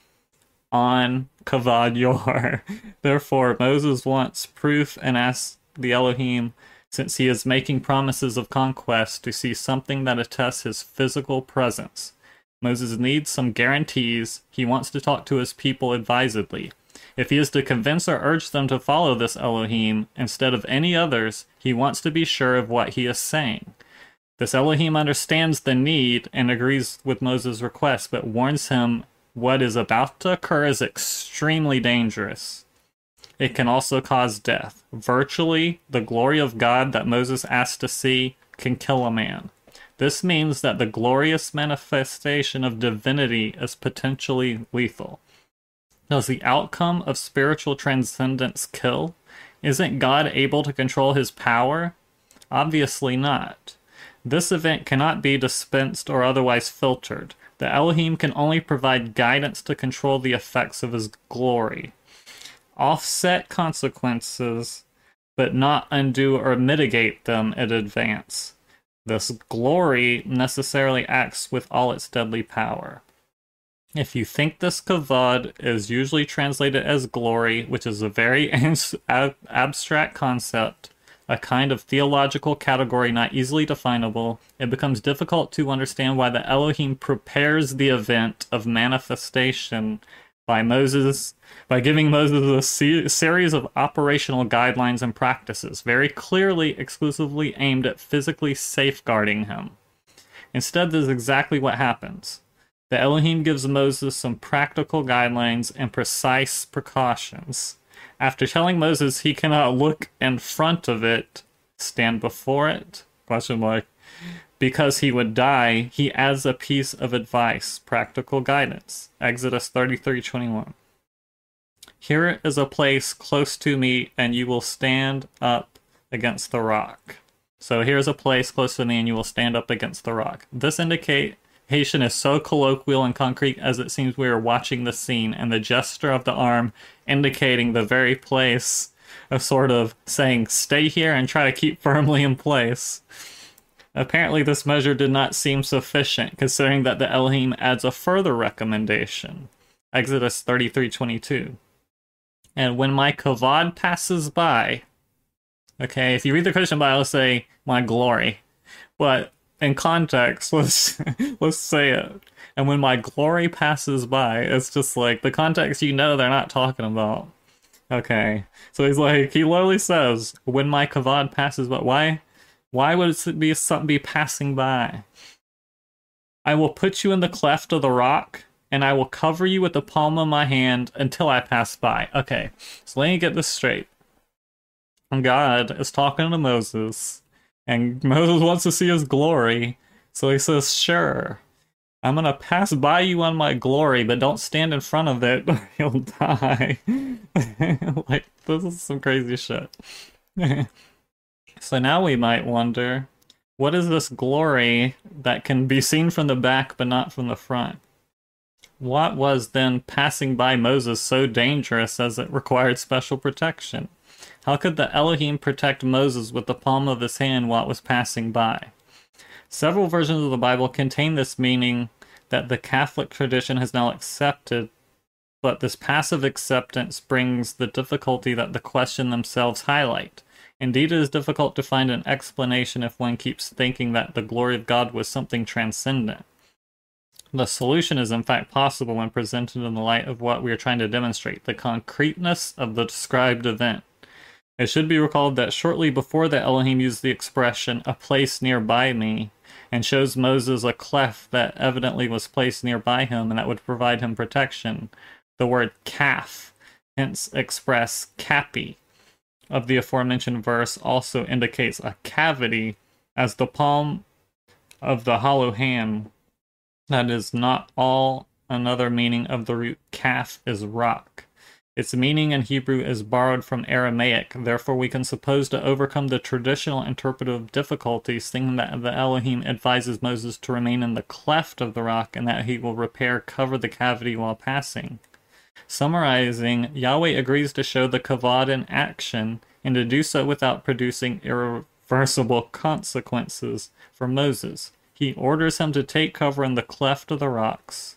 on kavod yor." Therefore, Moses wants proof and asks the Elohim, since he is making promises of conquest, to see something that attests his physical presence. Moses needs some guarantees. He wants to talk to his people advisedly. If he is to convince or urge them to follow this Elohim instead of any others, he wants to be sure of what he is saying. This Elohim understands the need and agrees with Moses' request, but warns him what is about to occur is extremely dangerous. It can also cause death. Virtually, the glory of God that Moses asked to see can kill a man. This means that the glorious manifestation of divinity is potentially lethal. Does the outcome of spiritual transcendence kill? Isn't God able to control his power? Obviously not. This event cannot be dispensed or otherwise filtered. The Elohim can only provide guidance to control the effects of his glory. Offset consequences, but not undo or mitigate them in advance. This glory necessarily acts with all its deadly power. If you think this kavod is usually translated as glory, which is a very ab- abstract concept, a kind of theological category not easily definable, it becomes difficult to understand why the Elohim prepares the event of manifestation by Moses, by giving Moses a se- series of operational guidelines and practices, very clearly exclusively aimed at physically safeguarding him. Instead, this is exactly what happens. The Elohim gives Moses some practical guidelines and precise precautions. After telling Moses he cannot look in front of it, stand before it, question mark, because he would die, he adds a piece of advice, practical guidance. Exodus thirty-three twenty-one. "Here is a place close to me, and you will stand up against the rock." So here's a place close to me, and you will stand up against the rock. This indication is so colloquial and concrete as it seems we are watching the scene, and the gesture of the arm indicating the very place of sort of saying, "Stay here and try to keep firmly in place." Apparently, this measure did not seem sufficient, considering that the Elohim adds a further recommendation. Exodus thirty-three twenty-two. "And when my kavod passes by..." Okay, if you read the Christian Bible, say, "my glory." But in context, let's, let's say it. "And when my glory passes by," it's just like, the context you know they're not talking about. Okay, so he's like, he literally says, when my kavod passes by, why, why would it be something be passing by? I will put you in the cleft of the rock, and I will cover you with the palm of my hand until I pass by. Okay, so let me get this straight. God is talking to Moses, and Moses wants to see his glory, so he says, sure, I'm gonna pass by you on my glory, but don't stand in front of it, or you'll die. Like, this is some crazy shit. So now we might wonder, what is this glory that can be seen from the back but not from the front? What was then passing by Moses so dangerous as it required special protection? How could the Elohim protect Moses with the palm of his hand while it was passing by? Several versions of the Bible contain this meaning that the Catholic tradition has now accepted, but this passive acceptance brings the difficulty that the question themselves highlight. Indeed, it is difficult to find an explanation if one keeps thinking that the glory of God was something transcendent. The solution is in fact possible when presented in the light of what we are trying to demonstrate, the concreteness of the described event. It should be recalled that shortly before that, Elohim used the expression, a place nearby me, and shows Moses a cleft that evidently was placed nearby him and that would provide him protection. The word calf, hence express capi, of the aforementioned verse also indicates a cavity as the palm of the hollow hand. That is not all. Another meaning of the root calf is rock. Its meaning in Hebrew is borrowed from Aramaic, therefore we can suppose to overcome the traditional interpretive difficulties, thinking that the Elohim advises Moses to remain in the cleft of the rock and that he will repair, cover the cavity while passing. Summarizing, Yahweh agrees to show the kavod in action, and to do so without producing irreversible consequences for Moses. He orders him to take cover in the cleft of the rocks.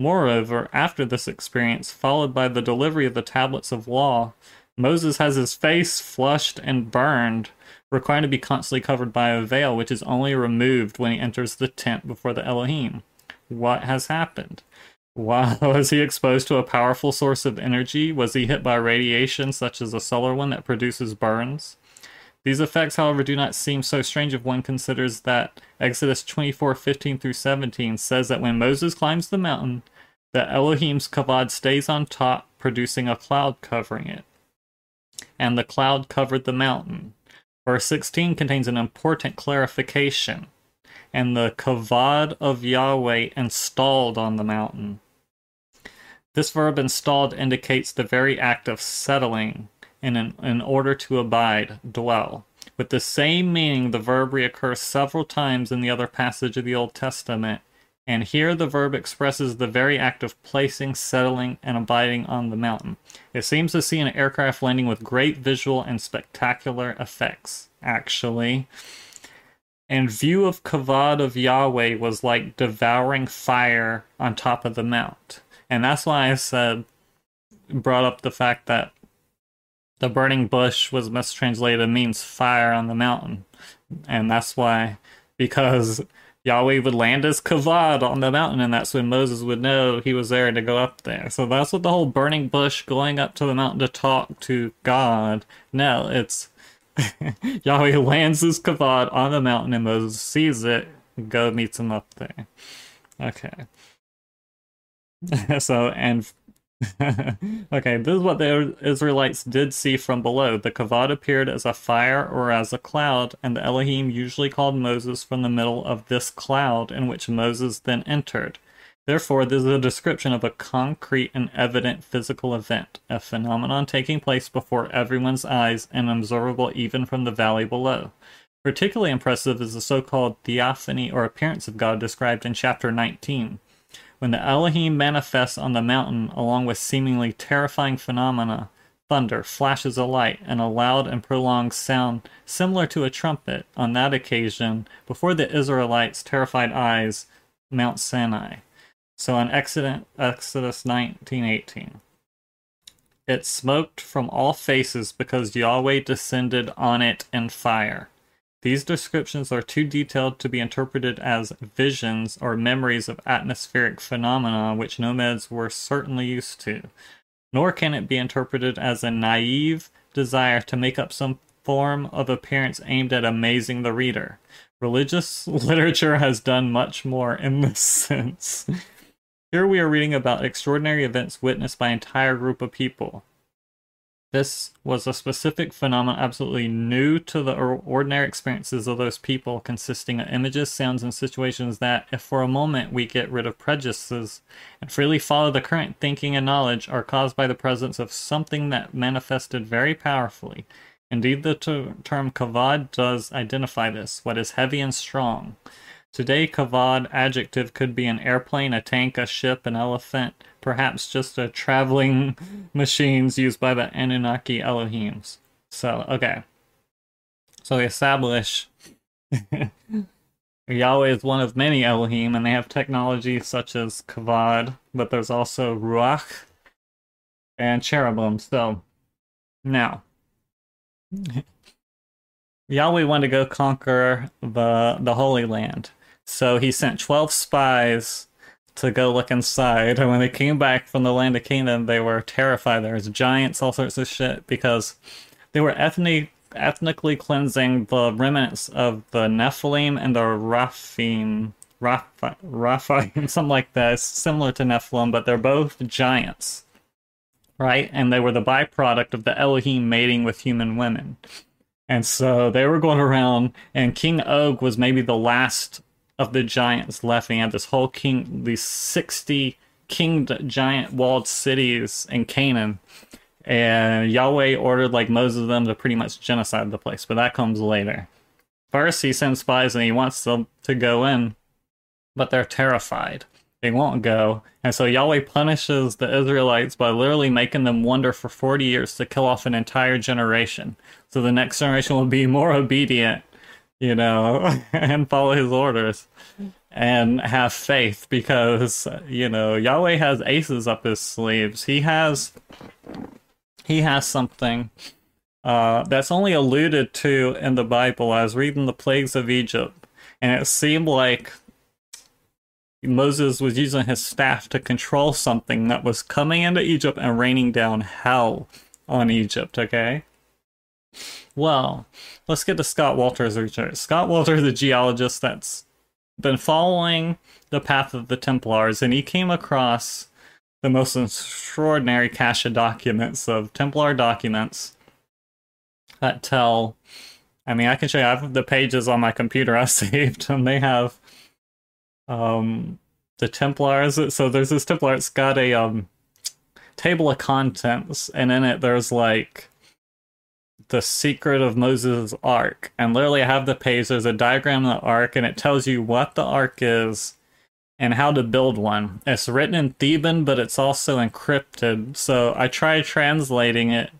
Moreover, after this experience, followed by the delivery of the tablets of law, Moses has his face flushed and burned, required to be constantly covered by a veil, which is only removed when he enters the tent before the Elohim. What has happened? Why was he exposed to a powerful source of energy? Was he hit by radiation, such as a solar one, that produces burns? These effects, however, do not seem so strange if one considers that Exodus twenty-four fifteen through seventeen says that when Moses climbs the mountain, the Elohim's kavod stays on top, producing a cloud covering it. And the cloud covered the mountain. Verse sixteen contains an important clarification. And the kavod of Yahweh installed on the mountain. This verb installed indicates the very act of settling. In, an, in order to abide, dwell. With the same meaning, the verb reoccurs several times in the other passage of the Old Testament, and here the verb expresses the very act of placing, settling, and abiding on the mountain. It seems to see an aircraft landing with great visual and spectacular effects, actually. And view of kavod of Yahweh was like devouring fire on top of the mount. And that's why I said, brought up the fact that the burning bush was mistranslated, means fire on the mountain. And that's why, because Yahweh would land his kavod on the mountain, and that's when Moses would know he was there to go up there. So that's what the whole burning bush, going up to the mountain to talk to God. No, it's Yahweh lands his kavod on the mountain, and Moses sees it, go meets him up there. Okay. so, and... okay, this is what the Israelites did see from below. The kavod appeared as a fire or as a cloud, and the Elohim usually called Moses from the middle of this cloud, in which Moses then entered. Therefore, this is a description of a concrete and evident physical event, a phenomenon taking place before everyone's eyes and observable even from the valley below. Particularly impressive is the so-called theophany or appearance of God described in chapter nineteen. When the Elohim manifests on the mountain, along with seemingly terrifying phenomena, thunder, flashes of light, and a loud and prolonged sound similar to a trumpet, on that occasion, before the Israelites' terrified eyes, Mount Sinai. So on Exodus nineteen eighteen, it smoked from all faces because Yahweh descended on it in fire. These descriptions are too detailed to be interpreted as visions or memories of atmospheric phenomena, which nomads were certainly used to. nor can it be interpreted as a naive desire to make up some form of appearance aimed at amazing the reader. Religious literature has done much more in this sense. Here we are reading about extraordinary events witnessed by an entire group of people. This was a specific phenomenon absolutely new to the ordinary experiences of those people, consisting of images, sounds, and situations that, if for a moment we get rid of prejudices and freely follow the current thinking and knowledge, are caused by the presence of something that manifested very powerfully. Indeed, the ter- term kavod does identify this, what is heavy and strong. Today, kavod adjective could be an airplane, a tank, a ship, an elephant, perhaps just a traveling machines used by the Anunnaki Elohims. So, okay. So they establish Yahweh is one of many Elohim, and they have technology such as kavod, but there's also ruach and cherubim. So, now, Yahweh wanted to go conquer the the Holy Land. So he sent twelve spies to go look inside, and when they came back from the land of Canaan, they were terrified. There was giants, all sorts of shit, because they were ethnic, ethnically cleansing the remnants of the Nephilim and the Raphim. Rapha, Raphaim, something like that. It's similar to Nephilim, but they're both giants, right? And they were the byproduct of the Elohim mating with human women. And so they were going around, and King Og was maybe the last of the giants left. And you have this whole king, these sixty kinged giant walled cities in Canaan. And Yahweh ordered, like Moses, them to pretty much genocide the place. But that comes later. First, he sends spies, and he wants them to go in. But they're terrified. They won't go. And so Yahweh punishes the Israelites by literally making them wander for forty years to kill off an entire generation. So the next generation will be more obedient, you know, and follow his orders and have faith, because, you know, Yahweh has aces up his sleeves. He has, he has something uh, that's only alluded to in the Bible. I was reading the plagues of Egypt, and it seemed like Moses was using his staff to control something that was coming into Egypt and raining down hell on Egypt, okay? Well, let's get to Scott Wolter's research. Scott Wolter is a geologist that's been following the path of the Templars, and he came across the most extraordinary cache of documents, of Templar documents, that tell... I mean, I can show you, I have the pages on my computer I saved, and they have... Um, the Templars. So there's this Templar. It's got a um table of contents, and in it there's like the secret of Moses' Ark. And literally, I have the page. There's a diagram of the Ark, and it tells you what the Ark is and how to build one. It's written in Theban, but it's also encrypted. So I tried translating it,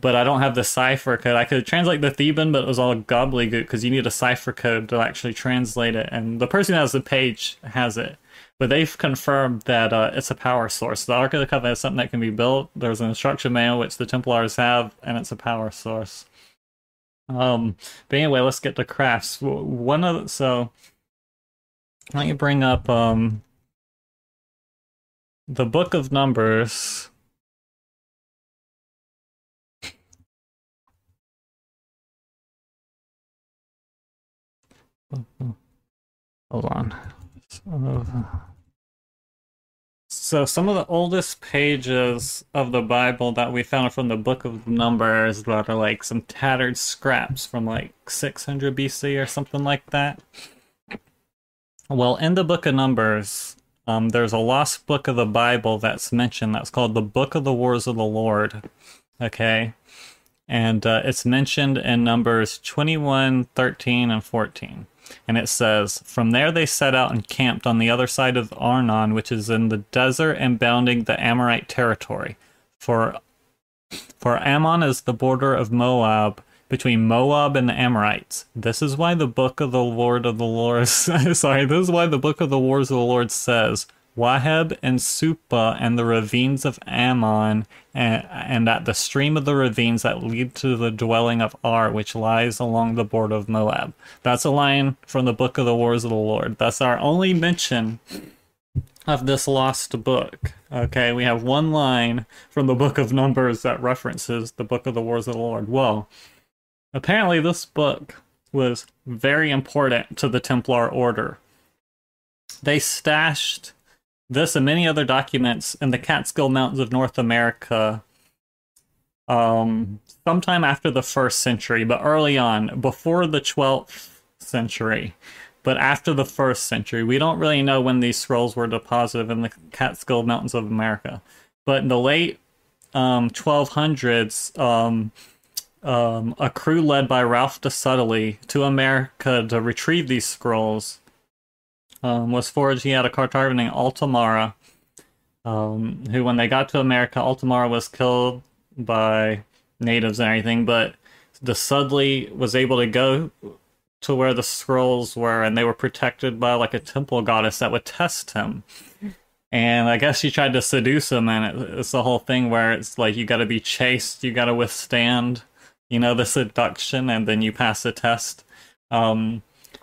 but I don't have the cipher code. I could translate the Theban, but it was all gobbledygook because you need a cipher code to actually translate it. And the person who has the page has it. But they've confirmed that uh, it's a power source. The Ark of the Covenant is something that can be built. There's an instruction manual, which the Templars have, and it's a power source. Um, but anyway, let's get to crafts. One of the, so, let me bring up um, the Book of Numbers. Hold on. So, so some of the oldest pages of the Bible that we found are from the Book of Numbers, that are like some tattered scraps from like six hundred B C or something like that. Well, in the Book of Numbers, um, there's a lost book of the Bible that's mentioned that's called the Book of the Wars of the Lord. Okay. And uh, it's mentioned in Numbers twenty-one, thirteen, and fourteen. And it says, "From there they set out and camped on the other side of Arnon, which is in the desert and bounding the Amorite territory. For, for Ammon is the border of Moab, between Moab and the Amorites. This is why the Book of the Lord of the Lord... sorry, this is why the Book of the Wars of the Lord says... Waheb and Supa and the ravines of Ammon, and, and at the stream of the ravines that lead to the dwelling of Ar, which lies along the border of Moab." That's a line from the Book of the Wars of the Lord. That's our only mention of this lost book. Okay, we have one line from the Book of Numbers that references the Book of the Wars of the Lord. Well, apparently this book was very important to the Templar Order. They stashed this and many other documents in the Catskill Mountains of North America um, sometime after the first century, but early on, before the twelfth century, but after the first century. We don't really know when these scrolls were deposited in the Catskill Mountains of America, but in the late um, twelve hundreds, um, um, a crew led by Ralph de Sudeley to America to retrieve these scrolls Um, was foraged. He had a cartographer named Altamara, um, who, when they got to America, Altamara was killed by natives and everything, but de Sudeley was able to go to where the scrolls were, and they were protected by, like, a temple goddess that would test him. And I guess she tried to seduce him, and it, it's the whole thing where it's like, you gotta be chaste, you gotta withstand, you know, the seduction, and then you pass the test. Um...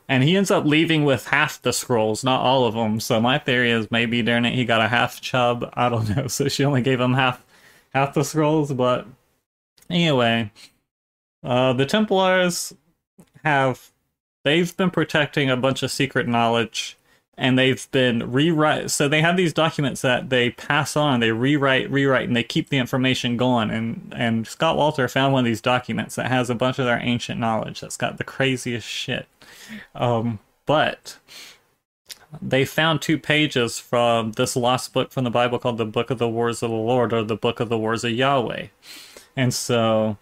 And he ends up leaving with half the scrolls, not all of them. So my theory is maybe during it he got a half chub. I don't know. So she only gave him half half the scrolls. But anyway, uh, the Templars have, they've been protecting a bunch of secret knowledge. And they've been rewrite. So they have these documents that they pass on. They rewrite, rewrite, and they keep the information going. And, and Scott Wolter found one of these documents that has a bunch of their ancient knowledge. That's got the craziest shit. Um, but they found two pages from this lost book from the Bible called the Book of the Wars of the Lord, or the Book of the Wars of Yahweh. And so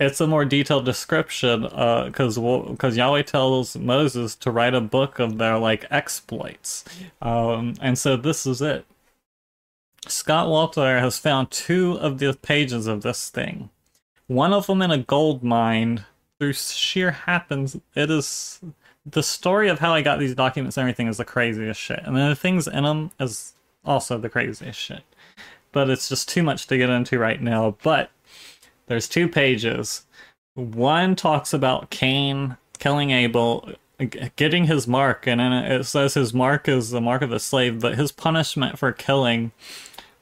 it's a more detailed description, uh, 'cause, 'cause Yahweh tells Moses to write a book of their, like, exploits. Um, and so this is it. Scott Wolter has found two of the pages of this thing. One of them in a gold mine. Through sheer happens, it is the story of how I got these documents and everything is the craziest shit. And then the things in them is also the craziest shit. But it's just too much to get into right now. But there's two pages. One talks about Cain killing Abel, getting his mark. And then it says his mark is the mark of a slave, but his punishment for killing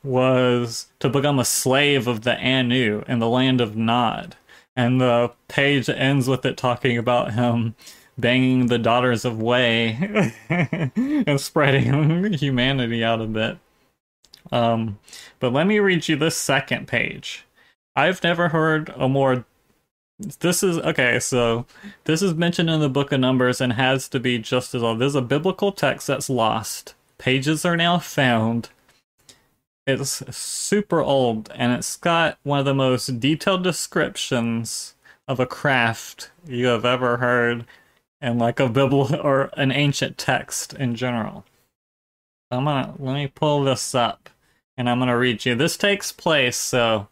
was to become a slave of the Anu in the land of Nod. And the page ends with it talking about him banging the daughters of Way and spreading humanity out a bit. Um, but let me read you this second page. I've never heard a more... This is... Okay, so this is mentioned in the Book of Numbers and has to be just as all. This is a biblical text that's lost. Pages are now found. It's super old, and it's got one of the most detailed descriptions of a craft you have ever heard in, like, a Bible or an ancient text in general. I'm gonna, let me pull this up, and I'm gonna read you. This takes place, so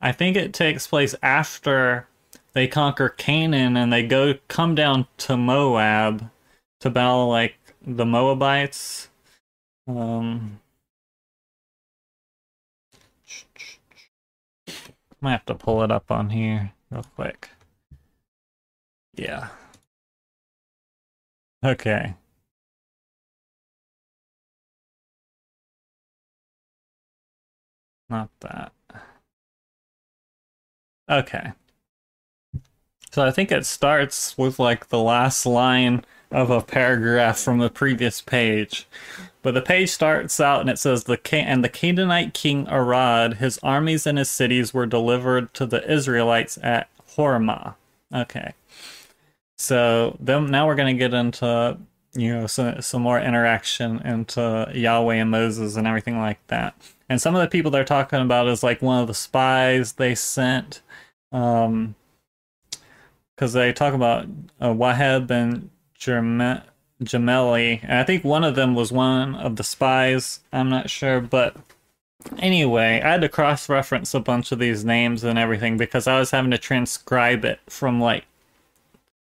I think it takes place after they conquer Canaan, and they go come down to Moab to battle, like, the Moabites. Um... I might have to pull it up on here real quick. Yeah. Okay. Not that. Okay. So I think it starts with, like, the last line of a paragraph from the previous page. But the page starts out and it says, the Can- and the Canaanite king Arad, his armies and his cities were delivered to the Israelites at Hormah. Okay. So then now we're going to get into, you know, some, some more interaction into Yahweh and Moses and everything like that. And some of the people they're talking about is, like, one of the spies they sent. Um, because they talk about uh, Waheb and Jeremiah. Gemelli, and I think one of them was one of the spies, I'm not sure, but anyway, I had to cross-reference a bunch of these names and everything because I was having to transcribe it from, like,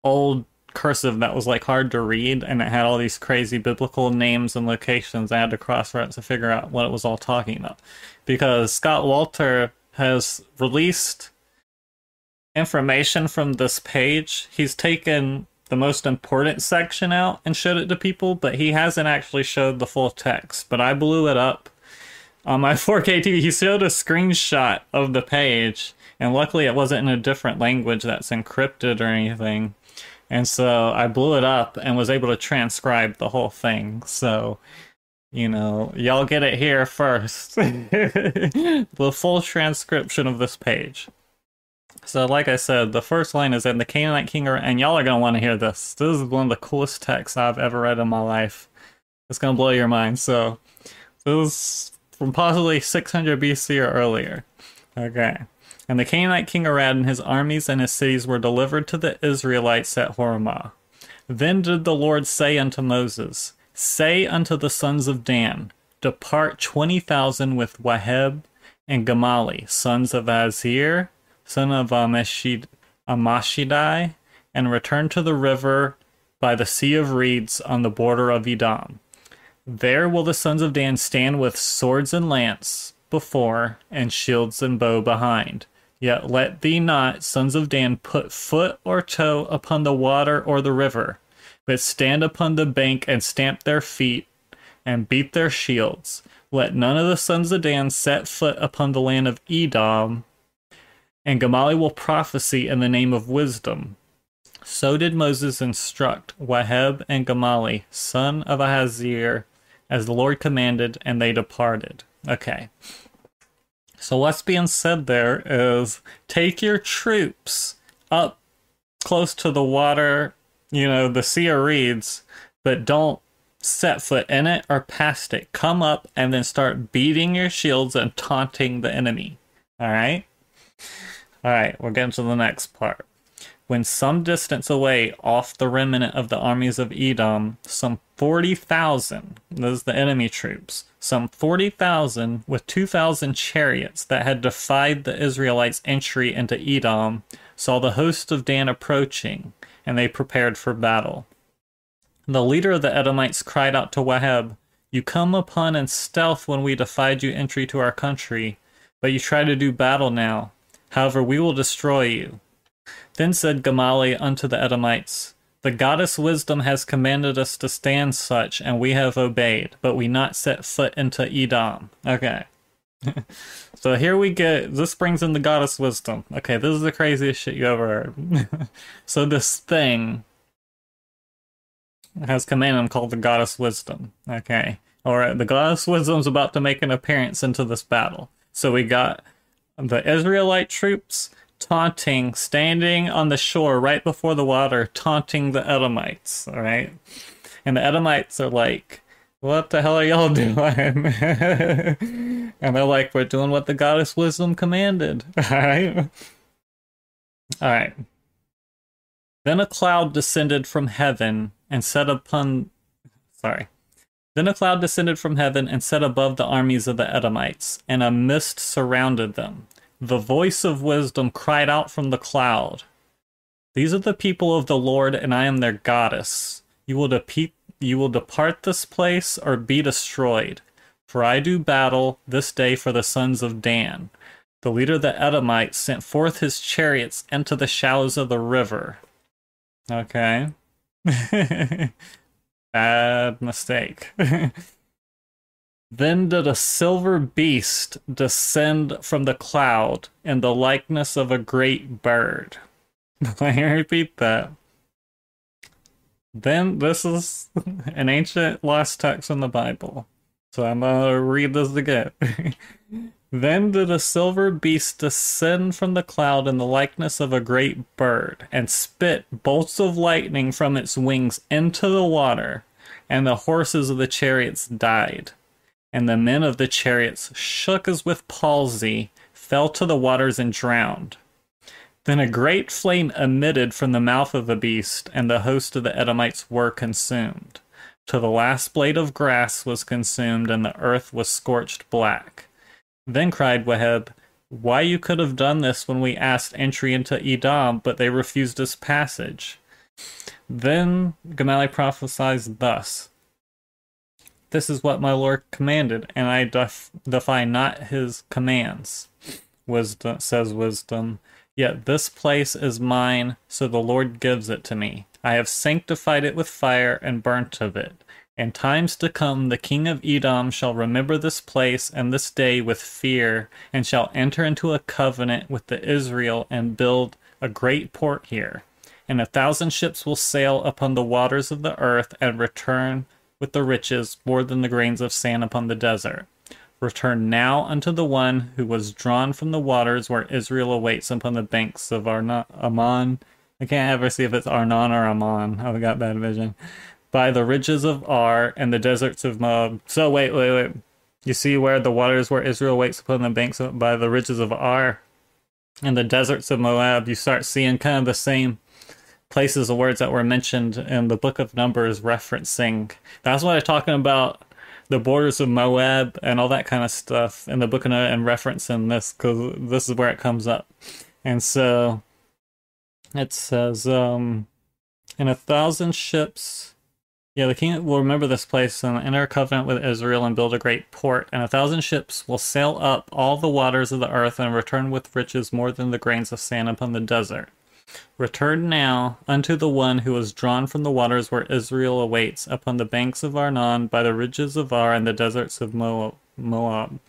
old cursive that was, like, hard to read, and it had all these crazy biblical names and locations. I had to cross-reference to figure out what it was all talking about, because Scott Wolter has released information from this page. He's taken the most important section out and showed it to people, but he hasn't actually showed the full text. But I blew it up on my four K T V. He showed a screenshot of the page, and luckily it wasn't in a different language that's encrypted or anything. And so I blew it up and was able to transcribe the whole thing. So, you know, y'all get it here first. The full transcription of this page. So like I said, the first line is, in the Canaanite king, and y'all are going to want to hear this. This is one of the coolest texts I've ever read in my life. It's going to blow your mind. So this is from possibly six hundred B C or earlier. Okay. And the Canaanite king Arad and his armies and his cities were delivered to the Israelites at Hormah. Then did the Lord say unto Moses, Say unto the sons of Dan, Depart twenty thousand with Waheb and Gamaliel, sons of Azir, son of Amashidai, and return to the river by the Sea of Reeds on the border of Edom. There will the sons of Dan stand with swords and lance before, and shields and bow behind. Yet let thee not, sons of Dan, put foot or toe upon the water or the river, but stand upon the bank and stamp their feet and beat their shields. Let none of the sons of Dan set foot upon the land of Edom, and Gamaliel will prophesy in the name of wisdom. So did Moses instruct Waheb and Gamaliel, son of Ahazir, as the Lord commanded, and they departed. Okay. So what's being said there is, take your troops up close to the water, you know, the Sea of Reeds, but don't set foot in it or past it. Come up and then start beating your shields and taunting the enemy. All right? All right, we're getting to the next part. When some distance away off the remnant of the armies of Edom, some forty thousand, those are the enemy troops, some forty thousand with two thousand chariots that had defied the Israelites' entry into Edom, saw the host of Dan approaching, and they prepared for battle. The leader of the Edomites cried out to Waheb, You come upon in stealth when we defied you entry to our country, but you try to do battle now. However, we will destroy you. Then said Gamaliel unto the Edomites, The goddess Wisdom has commanded us to stand such, and we have obeyed, but we not set foot into Edom. Okay. So here we get, this brings in the goddess Wisdom. Okay, this is the craziest shit you ever heard. So this thing has commanded them, called the goddess Wisdom. Okay. Alright, the goddess Wisdom's about to make an appearance into this battle. So we got the Israelite troops taunting, standing on the shore right before the water, taunting the Edomites, all right? And the Edomites are like, what the hell are y'all doing? And they're like, we're doing what the goddess Wisdom commanded, all right? All right. Then a cloud descended from heaven and set upon... Sorry. Then a cloud descended from heaven and set above the armies of the Edomites, and a mist surrounded them. The voice of wisdom cried out from the cloud, These are the people of the Lord, and I am their goddess. You will, de- you will depart this place or be destroyed, for I do battle this day for the sons of Dan. The leader of the Edomites sent forth his chariots into the shallows of the river. Okay. Bad mistake. Then did a silver beast descend from the cloud in the likeness of a great bird. Let me repeat that. Then, this is an ancient lost text in the Bible, so I'm going to read this again. Then did a silver beast descend from the cloud in the likeness of a great bird, and spit bolts of lightning from its wings into the water, and the horses of the chariots died. And the men of the chariots, shook as with palsy, fell to the waters and drowned. Then a great flame emitted from the mouth of the beast, and the host of the Edomites were consumed. Till the last blade of grass was consumed, and the earth was scorched black. Then cried Waheb, Why you could have done this when we asked entry into Edom, but they refused us passage. Then Gamaliel prophesied thus, This is what my Lord commanded, and I def- defy not his commands, wisdom, says wisdom. Yet this place is mine, so the Lord gives it to me. I have sanctified it with fire and burnt of it. In times to come the king of Edom shall remember this place and this day with fear, and shall enter into a covenant with the Israel and build a great port here. And a thousand ships will sail upon the waters of the earth and return with the riches more than the grains of sand upon the desert. Return now unto the one who was drawn from the waters where Israel awaits upon the banks of Arnon, Ammon. I can't ever see if it's Arnon or Ammon. I've got bad vision. By the ridges of Ar and the deserts of Moab. So wait, wait, wait. You see where the waters where Israel waits upon the banks of, by the ridges of Ar and the deserts of Moab. You start seeing kind of the same places, the words that were mentioned in the book of Numbers referencing. That's what I'm talking about. The borders of Moab and all that kind of stuff in the book of Numbers and referencing this, because this is where it comes up. And so it says, um, in a thousand ships, yeah, the king will remember this place and enter a covenant with Israel and build a great port. And a thousand ships will sail up all the waters of the earth and return with riches more than the grains of sand upon the desert. Return now unto the one who was drawn from the waters where Israel awaits, upon the banks of Arnon, by the ridges of Ar and the deserts of Moab.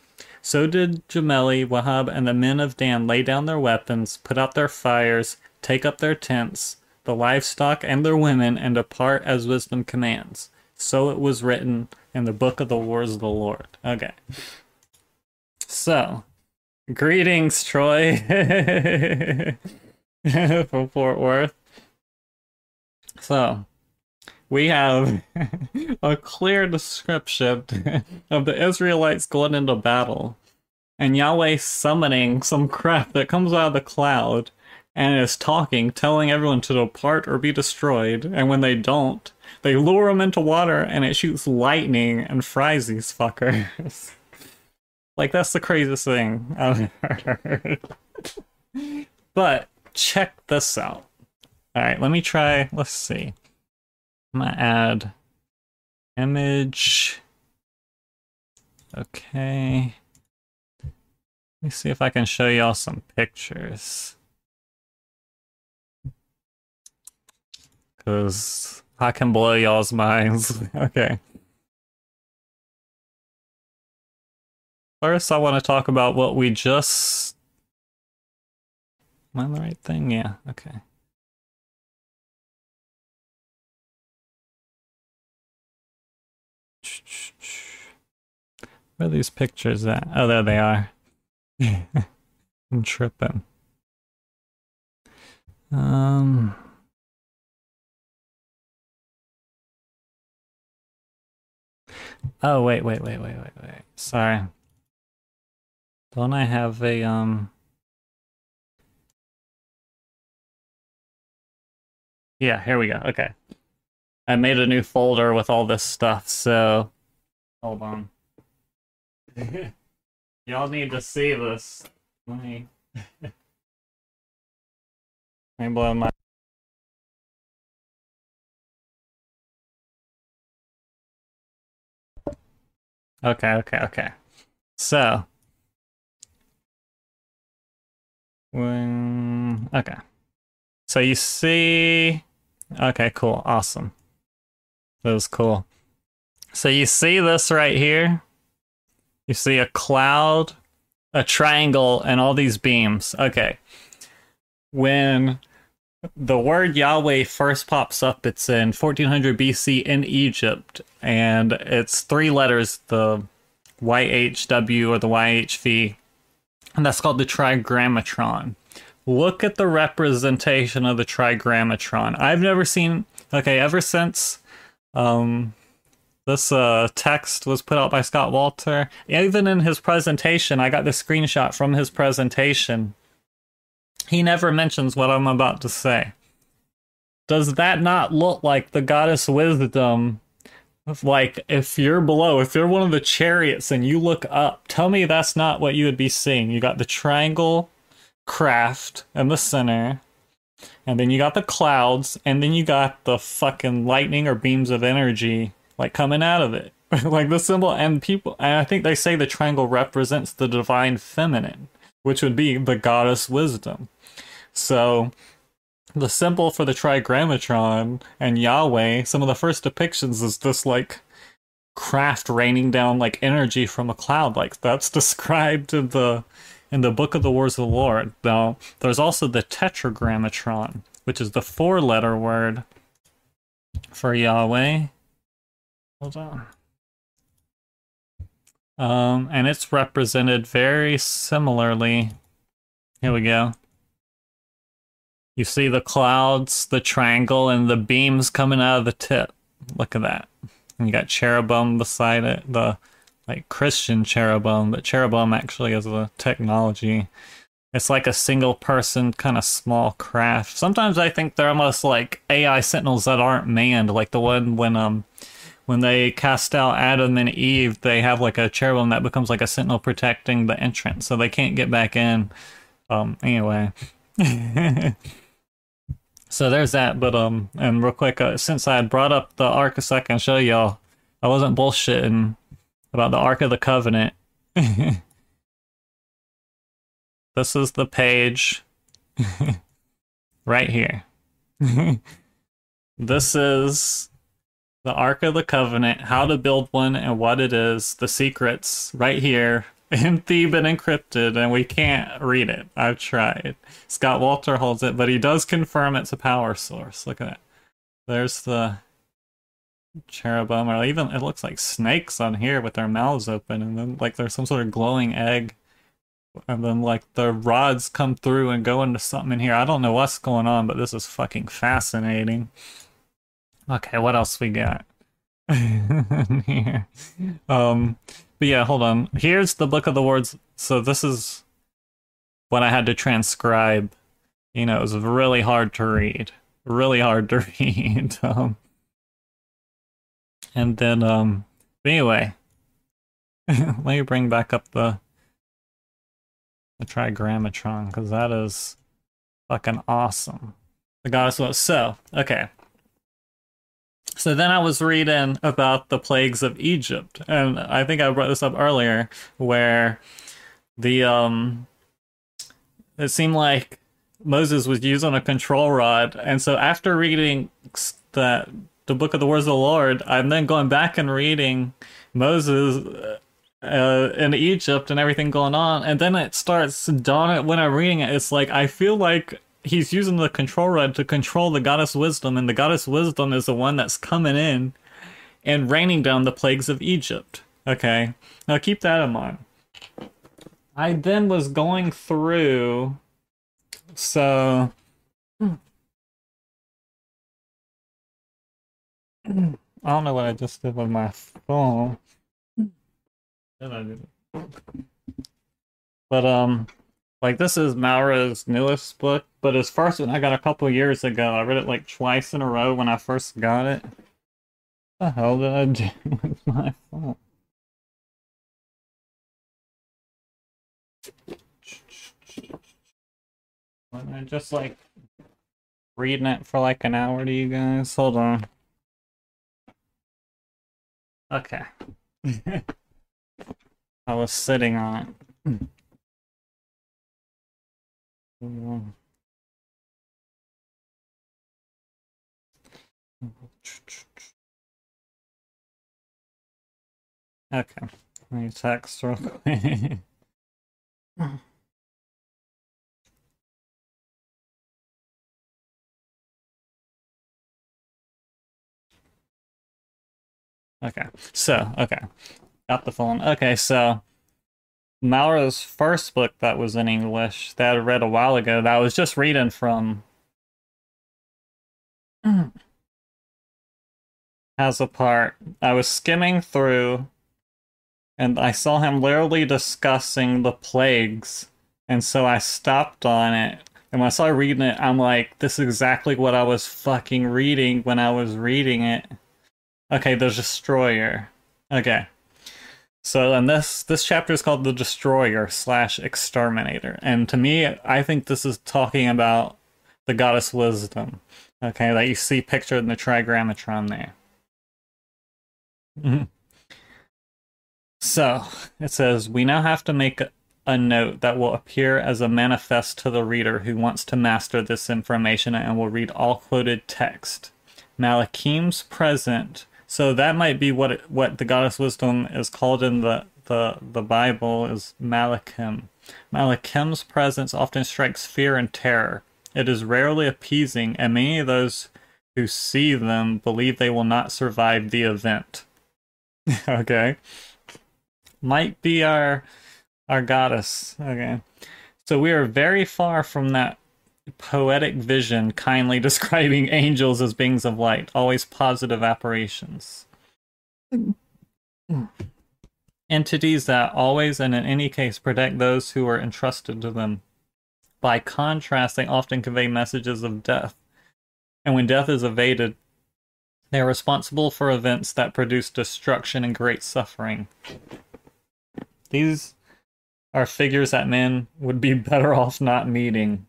So did Gamaliel, Wahab, and the men of Dan lay down their weapons, put out their fires, take up their tents, the livestock and their women, and depart as wisdom commands. So it was written in the book of the wars of the Lord. Okay. So, greetings, Troy. From Fort Worth. So, we have a clear description of the Israelites going into battle and Yahweh summoning some crap that comes out of the cloud and is talking, telling everyone to depart or be destroyed, and when they don't, they lure them into water and it shoots lightning and fries these fuckers. Like, that's the craziest thing I've heard. But, check this out. Alright, let me try. Let's see. I'm gonna add image. Okay. Let me see if I can show y'all some pictures. Because I can blow y'all's minds. Okay. First, I want to talk about what we just... Am I on the right thing? Yeah, okay. Where are these pictures at? Oh, there they are. I'm tripping. Um... Oh, wait, wait, wait, wait, wait, wait. Sorry. Don't I have a, um... Yeah, here we go. Okay. I made a new folder with all this stuff, so... Hold on. Y'all need to see this. Let me... Let me blow my... Okay, okay, okay. So... When... Okay. So you see... Okay, cool. Awesome. That was cool. So you see this right here? You see a cloud, a triangle, and all these beams. Okay. When the word Yahweh first pops up, it's in fourteen hundred B C in Egypt, and it's three letters, the Y H W or the Y H V, and that's called the Trigrammatron. Look at the representation of the Trigrammatron. I've never seen... Okay, ever since um, this uh, text was put out by Scott Wolter, even in his presentation, I got this screenshot from his presentation. He never mentions what I'm about to say. Does that not look like the goddess Wisdom? Like, if you're below, if you're one of the chariots and you look up, tell me that's not what you would be seeing. You got the triangle... craft in the center, and then you got the clouds, and then you got the fucking lightning or beams of energy like coming out of it. Like the symbol, and people, and I think they say the triangle represents the divine feminine, which would be the goddess Wisdom. So the symbol for the Trigrammatron and Yahweh, some of the first depictions is this like craft raining down like energy from a cloud. Like that's described in the in the Book of the Wars of the Lord. Now there's also the Tetragrammatron, which is the four letter word for Yahweh. Hold on. Um, and it's represented very similarly. Here we go. You see the clouds, the triangle, and the beams coming out of the tip. Look at that. And you got cherubim beside it, the like Christian cherubim, but cherubim actually is a technology. It's like a single person kind of small craft. Sometimes I think they're almost like A I sentinels that aren't manned, like the one when um when they cast out Adam and Eve, they have like a cherubim that becomes like a sentinel protecting the entrance, so they can't get back in. Um anyway. So there's that, but um, and real quick, uh, since I had brought up the Ark a second, I'll show y'all, I wasn't bullshitting about the Ark of the Covenant. This is the page right here. This is the Ark of the Covenant, how to build one and what it is, the secrets right here. In Theban encrypted, and we can't read it. I've tried. Scott Wolter holds it, but he does confirm it's a power source. Look at that. There's the cherubim, or even it looks like snakes on here with their mouths open, and then like there's some sort of glowing egg, and then like the rods come through and go into something in here. I don't know what's going on, but this is fucking fascinating. Okay, what else we got in here? Um. But yeah, hold on. Here's the Book of the Wars. So this is what I had to transcribe. You know, it was really hard to read. Really hard to read. Um, and then, um, but anyway, let me bring back up the, the Trigrammatron, because that is fucking awesome. The goddess was. So, okay. So then I was reading about the plagues of Egypt, and I think I brought this up earlier, where the um, it seemed like Moses was using a control rod, and so after reading that the Book of the Words of the Lord, I'm then going back and reading Moses uh, in Egypt and everything going on, and then it starts dawning when I'm reading it. It's like I feel like he's using the control rod to control the goddess wisdom, and the goddess wisdom is the one that's coming in and raining down the plagues of Egypt. Okay, now keep that in mind. I then was going through, so I don't know what I just did with my phone. But um like, this is Maura's newest book, but his first one I got a couple years ago. I read it like twice in a row when I first got it. What the hell did I do with my phone? Wasn't I just like reading it for like an hour to you guys? Hold on. Okay. I was sitting on it. Okay, let me text real quick. Okay, so, okay, got the phone. Okay, so Maura's first book that was in English that I read a while ago that I was just reading from has a part. I was skimming through and I saw him literally discussing the plagues, and so I stopped on it, and when I started reading it, I'm like, this is exactly what I was fucking reading when I was reading it. Okay, the Destroyer. Okay. So, and this, this chapter is called The Destroyer slash Exterminator. And to me, I think this is talking about the goddess wisdom, okay, that you see pictured in the Trigrammatron there. Mm-hmm. So, it says, we now have to make a note that will appear as a manifest to the reader who wants to master this information and will read all quoted text. Malachim's present. So that might be what it, what the goddess wisdom is called in the, the, the Bible is Malachim. Malachim's presence often strikes fear and terror. It is rarely appeasing, and many of those who see them believe they will not survive the event. Okay. Might be our... our goddess. Okay. So we are very far from that poetic vision kindly describing angels as beings of light, always positive apparitions. Entities that always and in any case protect those who are entrusted to them. By contrast, they often convey messages of death. And when death is evaded, they are responsible for events that produce destruction and great suffering. These are figures that men would be better off not meeting.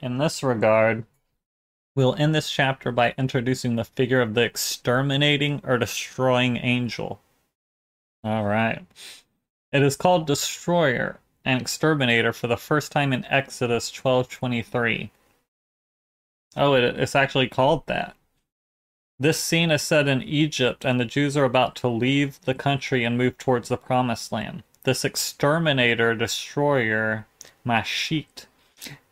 In this regard, we'll end this chapter by introducing the figure of the exterminating or destroying angel. All right. It is called destroyer and exterminator for the first time in Exodus twelve twenty-three. Oh, it, it's actually called that. This scene is set in Egypt, and the Jews are about to leave the country and move towards the Promised Land. This exterminator, destroyer, Mashit,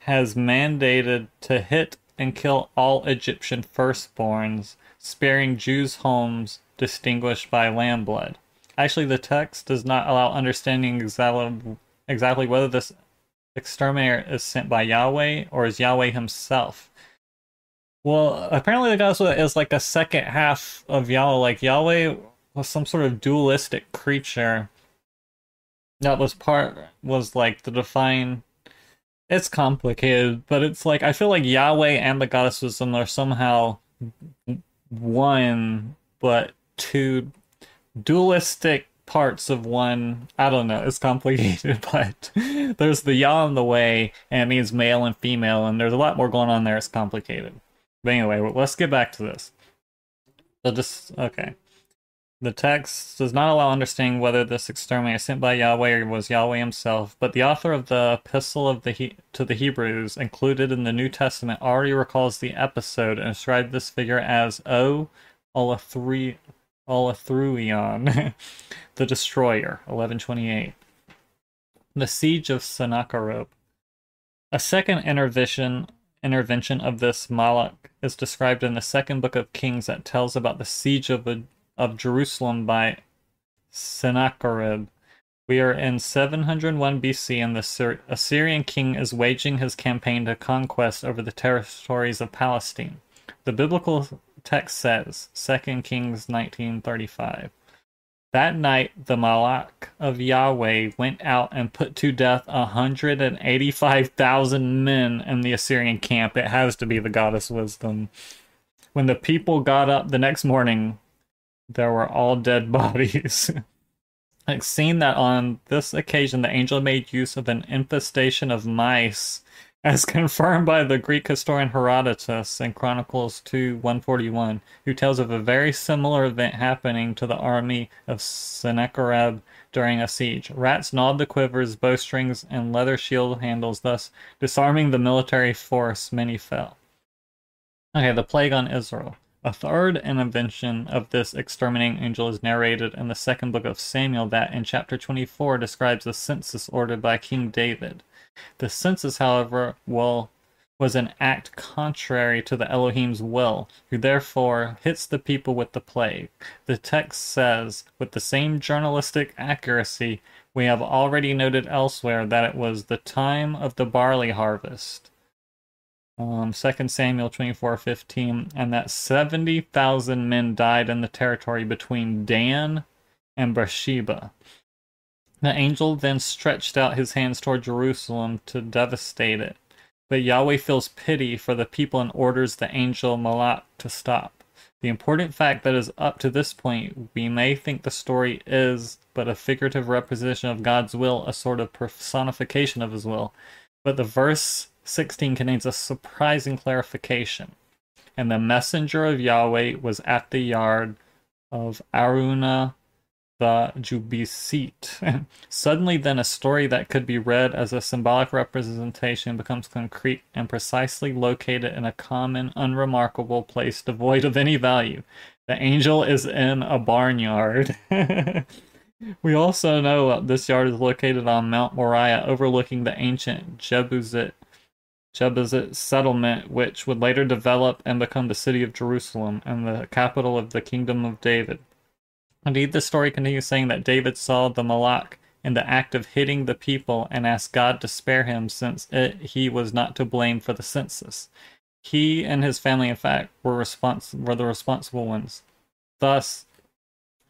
has mandated to hit and kill all Egyptian firstborns, sparing Jews' homes distinguished by lamb blood. Actually, the text does not allow understanding exactly whether this exterminator is sent by Yahweh or is Yahweh himself. Well, apparently the goddess is like a second half of Yahweh. Like, Yahweh was some sort of dualistic creature that was part, was like the divine. It's complicated, but it's like, I feel like Yahweh and the goddess wisdom are somehow one, but two dualistic parts of one. I don't know, it's complicated, but there's the Yah and the Way, and it means male and female, and there's a lot more going on there. It's complicated. But anyway, let's get back to this. So just, okay. The text does not allow understanding whether this exterminator sent by Yahweh or was Yahweh himself, but the author of the Epistle of the he to the Hebrews, included in the New Testament, already recalls the episode and described this figure as O Olathruion, the Destroyer, eleven twenty-eight. The Siege of Sennacherib. A second intervention intervention of this Malach is described in the second book of Kings that tells about the siege of, of Jerusalem by Sennacherib. We are in seven hundred one B C and the Assyrian king is waging his campaign to conquest over the territories of Palestine. The biblical text says, Second Kings nineteen thirty-five, that night the Malach of Yahweh went out and put to death one hundred eighty-five thousand men in the Assyrian camp. It has to be the goddess wisdom. When the people got up the next morning, there were all dead bodies. It's seen that on this occasion the angel made use of an infestation of mice, as confirmed by the Greek historian Herodotus in Chronicles two one forty-one, who tells of a very similar event happening to the army of Sennacherib during a siege. Rats gnawed the quivers, bowstrings, and leather shield handles, thus disarming the military force. Many fell. Okay, the plague on Israel. A third intervention of this exterminating angel is narrated in the second book of Samuel that, in chapter twenty-four, describes the census ordered by King David. The census, however, will, was an act contrary to the Elohim's will, who therefore hits the people with the plague. The text says, with the same journalistic accuracy, we have already noted elsewhere that it was the time of the barley harvest, um, Second Samuel twenty-four fifteen, and that seventy thousand men died in the territory between Dan and Beersheba. The angel then stretched out his hands toward Jerusalem to devastate it. But Yahweh feels pity for the people and orders the angel Malach to stop. The important fact that is up to this point, we may think the story is but a figurative representation of God's will, a sort of personification of his will. But the verse sixteen contains a surprising clarification. And the messenger of Yahweh was at the yard of Araunah the Jubiseat. Suddenly then, a story that could be read as a symbolic representation becomes concrete and precisely located in a common, unremarkable place devoid of any value. The angel is in a barnyard. We also know uh, this yard is located on Mount Moriah, overlooking the ancient Jebusite, Jebusite settlement, which would later develop and become the city of Jerusalem and the capital of the kingdom of David. Indeed, the story continues saying that David saw the Malach in the act of hitting the people and asked God to spare him, since it, he was not to blame for the census. He and his family, in fact, were, respons- were the responsible ones. Thus,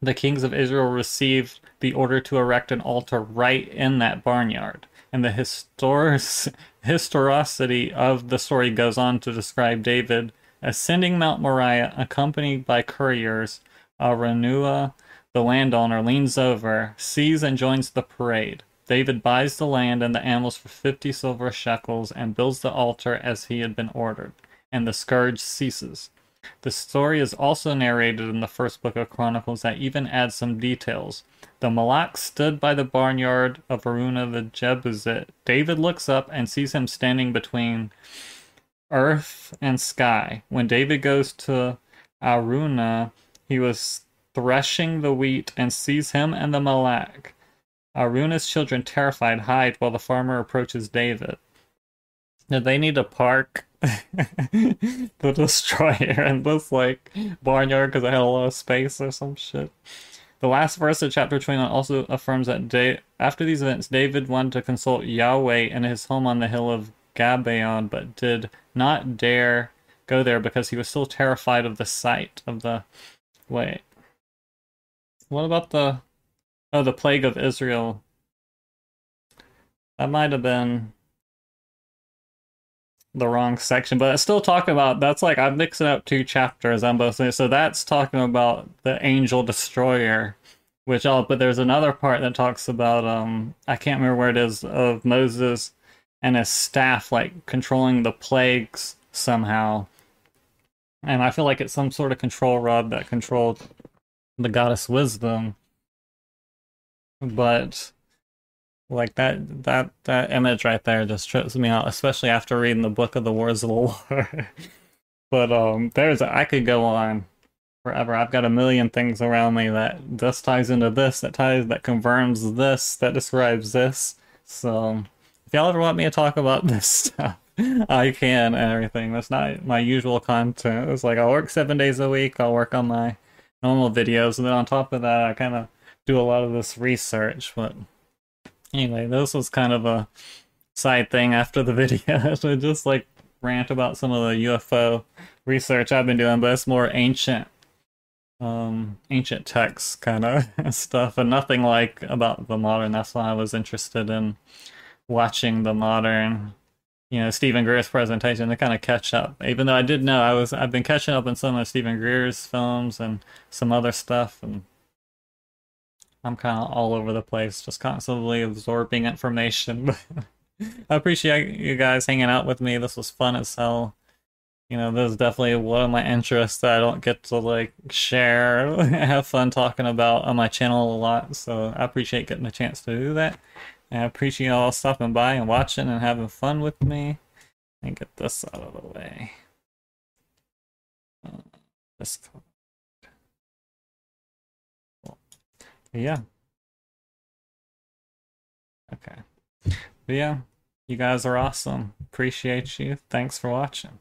the kings of Israel received the order to erect an altar right in that barnyard. And the histor- historicity of the story goes on to describe David ascending Mount Moriah, accompanied by couriers. Araunah, the landowner, leans over, sees and joins the parade. David buys the land and the animals for fifty silver shekels and builds the altar as he had been ordered. And the scourge ceases. The story is also narrated in the first book of Chronicles that even adds some details. The Malach stood by the barnyard of Araunah the Jebusite. David looks up and sees him standing between earth and sky. When David goes to Araunah, he was threshing the wheat and sees him and the Malach. Araunah's children, terrified, hide while the farmer approaches David. Now they need to park the destroyer in this, like, barnyard because it had a lot of space or some shit. The last verse of chapter twenty-one also affirms that da- after these events, David wanted to consult Yahweh in his home on the hill of Gabaon, but did not dare go there because he was still terrified of the sight of the... Wait. What about the... Oh, the plague of Israel. That might have been the wrong section, but it's still talking about, that's like, I'm mixing up two chapters on both sides. So that's talking about the angel destroyer, which all, but there's another part that talks about, um, I can't remember where it is, of Moses and his staff, like, controlling the plagues somehow. And I feel like it's some sort of control rod that controlled the goddess Wisdom. But, like, that that that image right there just trips me out, especially after reading the Book of the Wars of the Lord. But um, there's I could go on forever. I've got a million things around me that this ties into this, that ties, that confirms this, that describes this. So, if y'all ever want me to talk about this stuff, I can and everything. That's not my usual content. It's like, I work seven days a week. I'll work on my normal videos, and then on top of that, I kind of do a lot of this research. But anyway, this was kind of a side thing after the video. So just like rant about some of the U F O research I've been doing, but it's more ancient, um, ancient texts kind of stuff, and nothing like about the modern. That's why I was interested in watching the modern. You know, Stephen Greer's presentation to kind of catch up. Even though I did know I was, I've been catching up on some of Stephen Greer's films and some other stuff, and I'm kind of all over the place, just constantly absorbing information. I appreciate you guys hanging out with me. This was fun as hell. You know, this is definitely one of my interests that I don't get to, like, share. I have fun talking about on my channel a lot, so I appreciate getting a chance to do that. I appreciate y'all stopping by and watching and having fun with me. And get this out of the way. Uh, this cool. Yeah. Okay. But yeah, you guys are awesome. Appreciate you. Thanks for watching.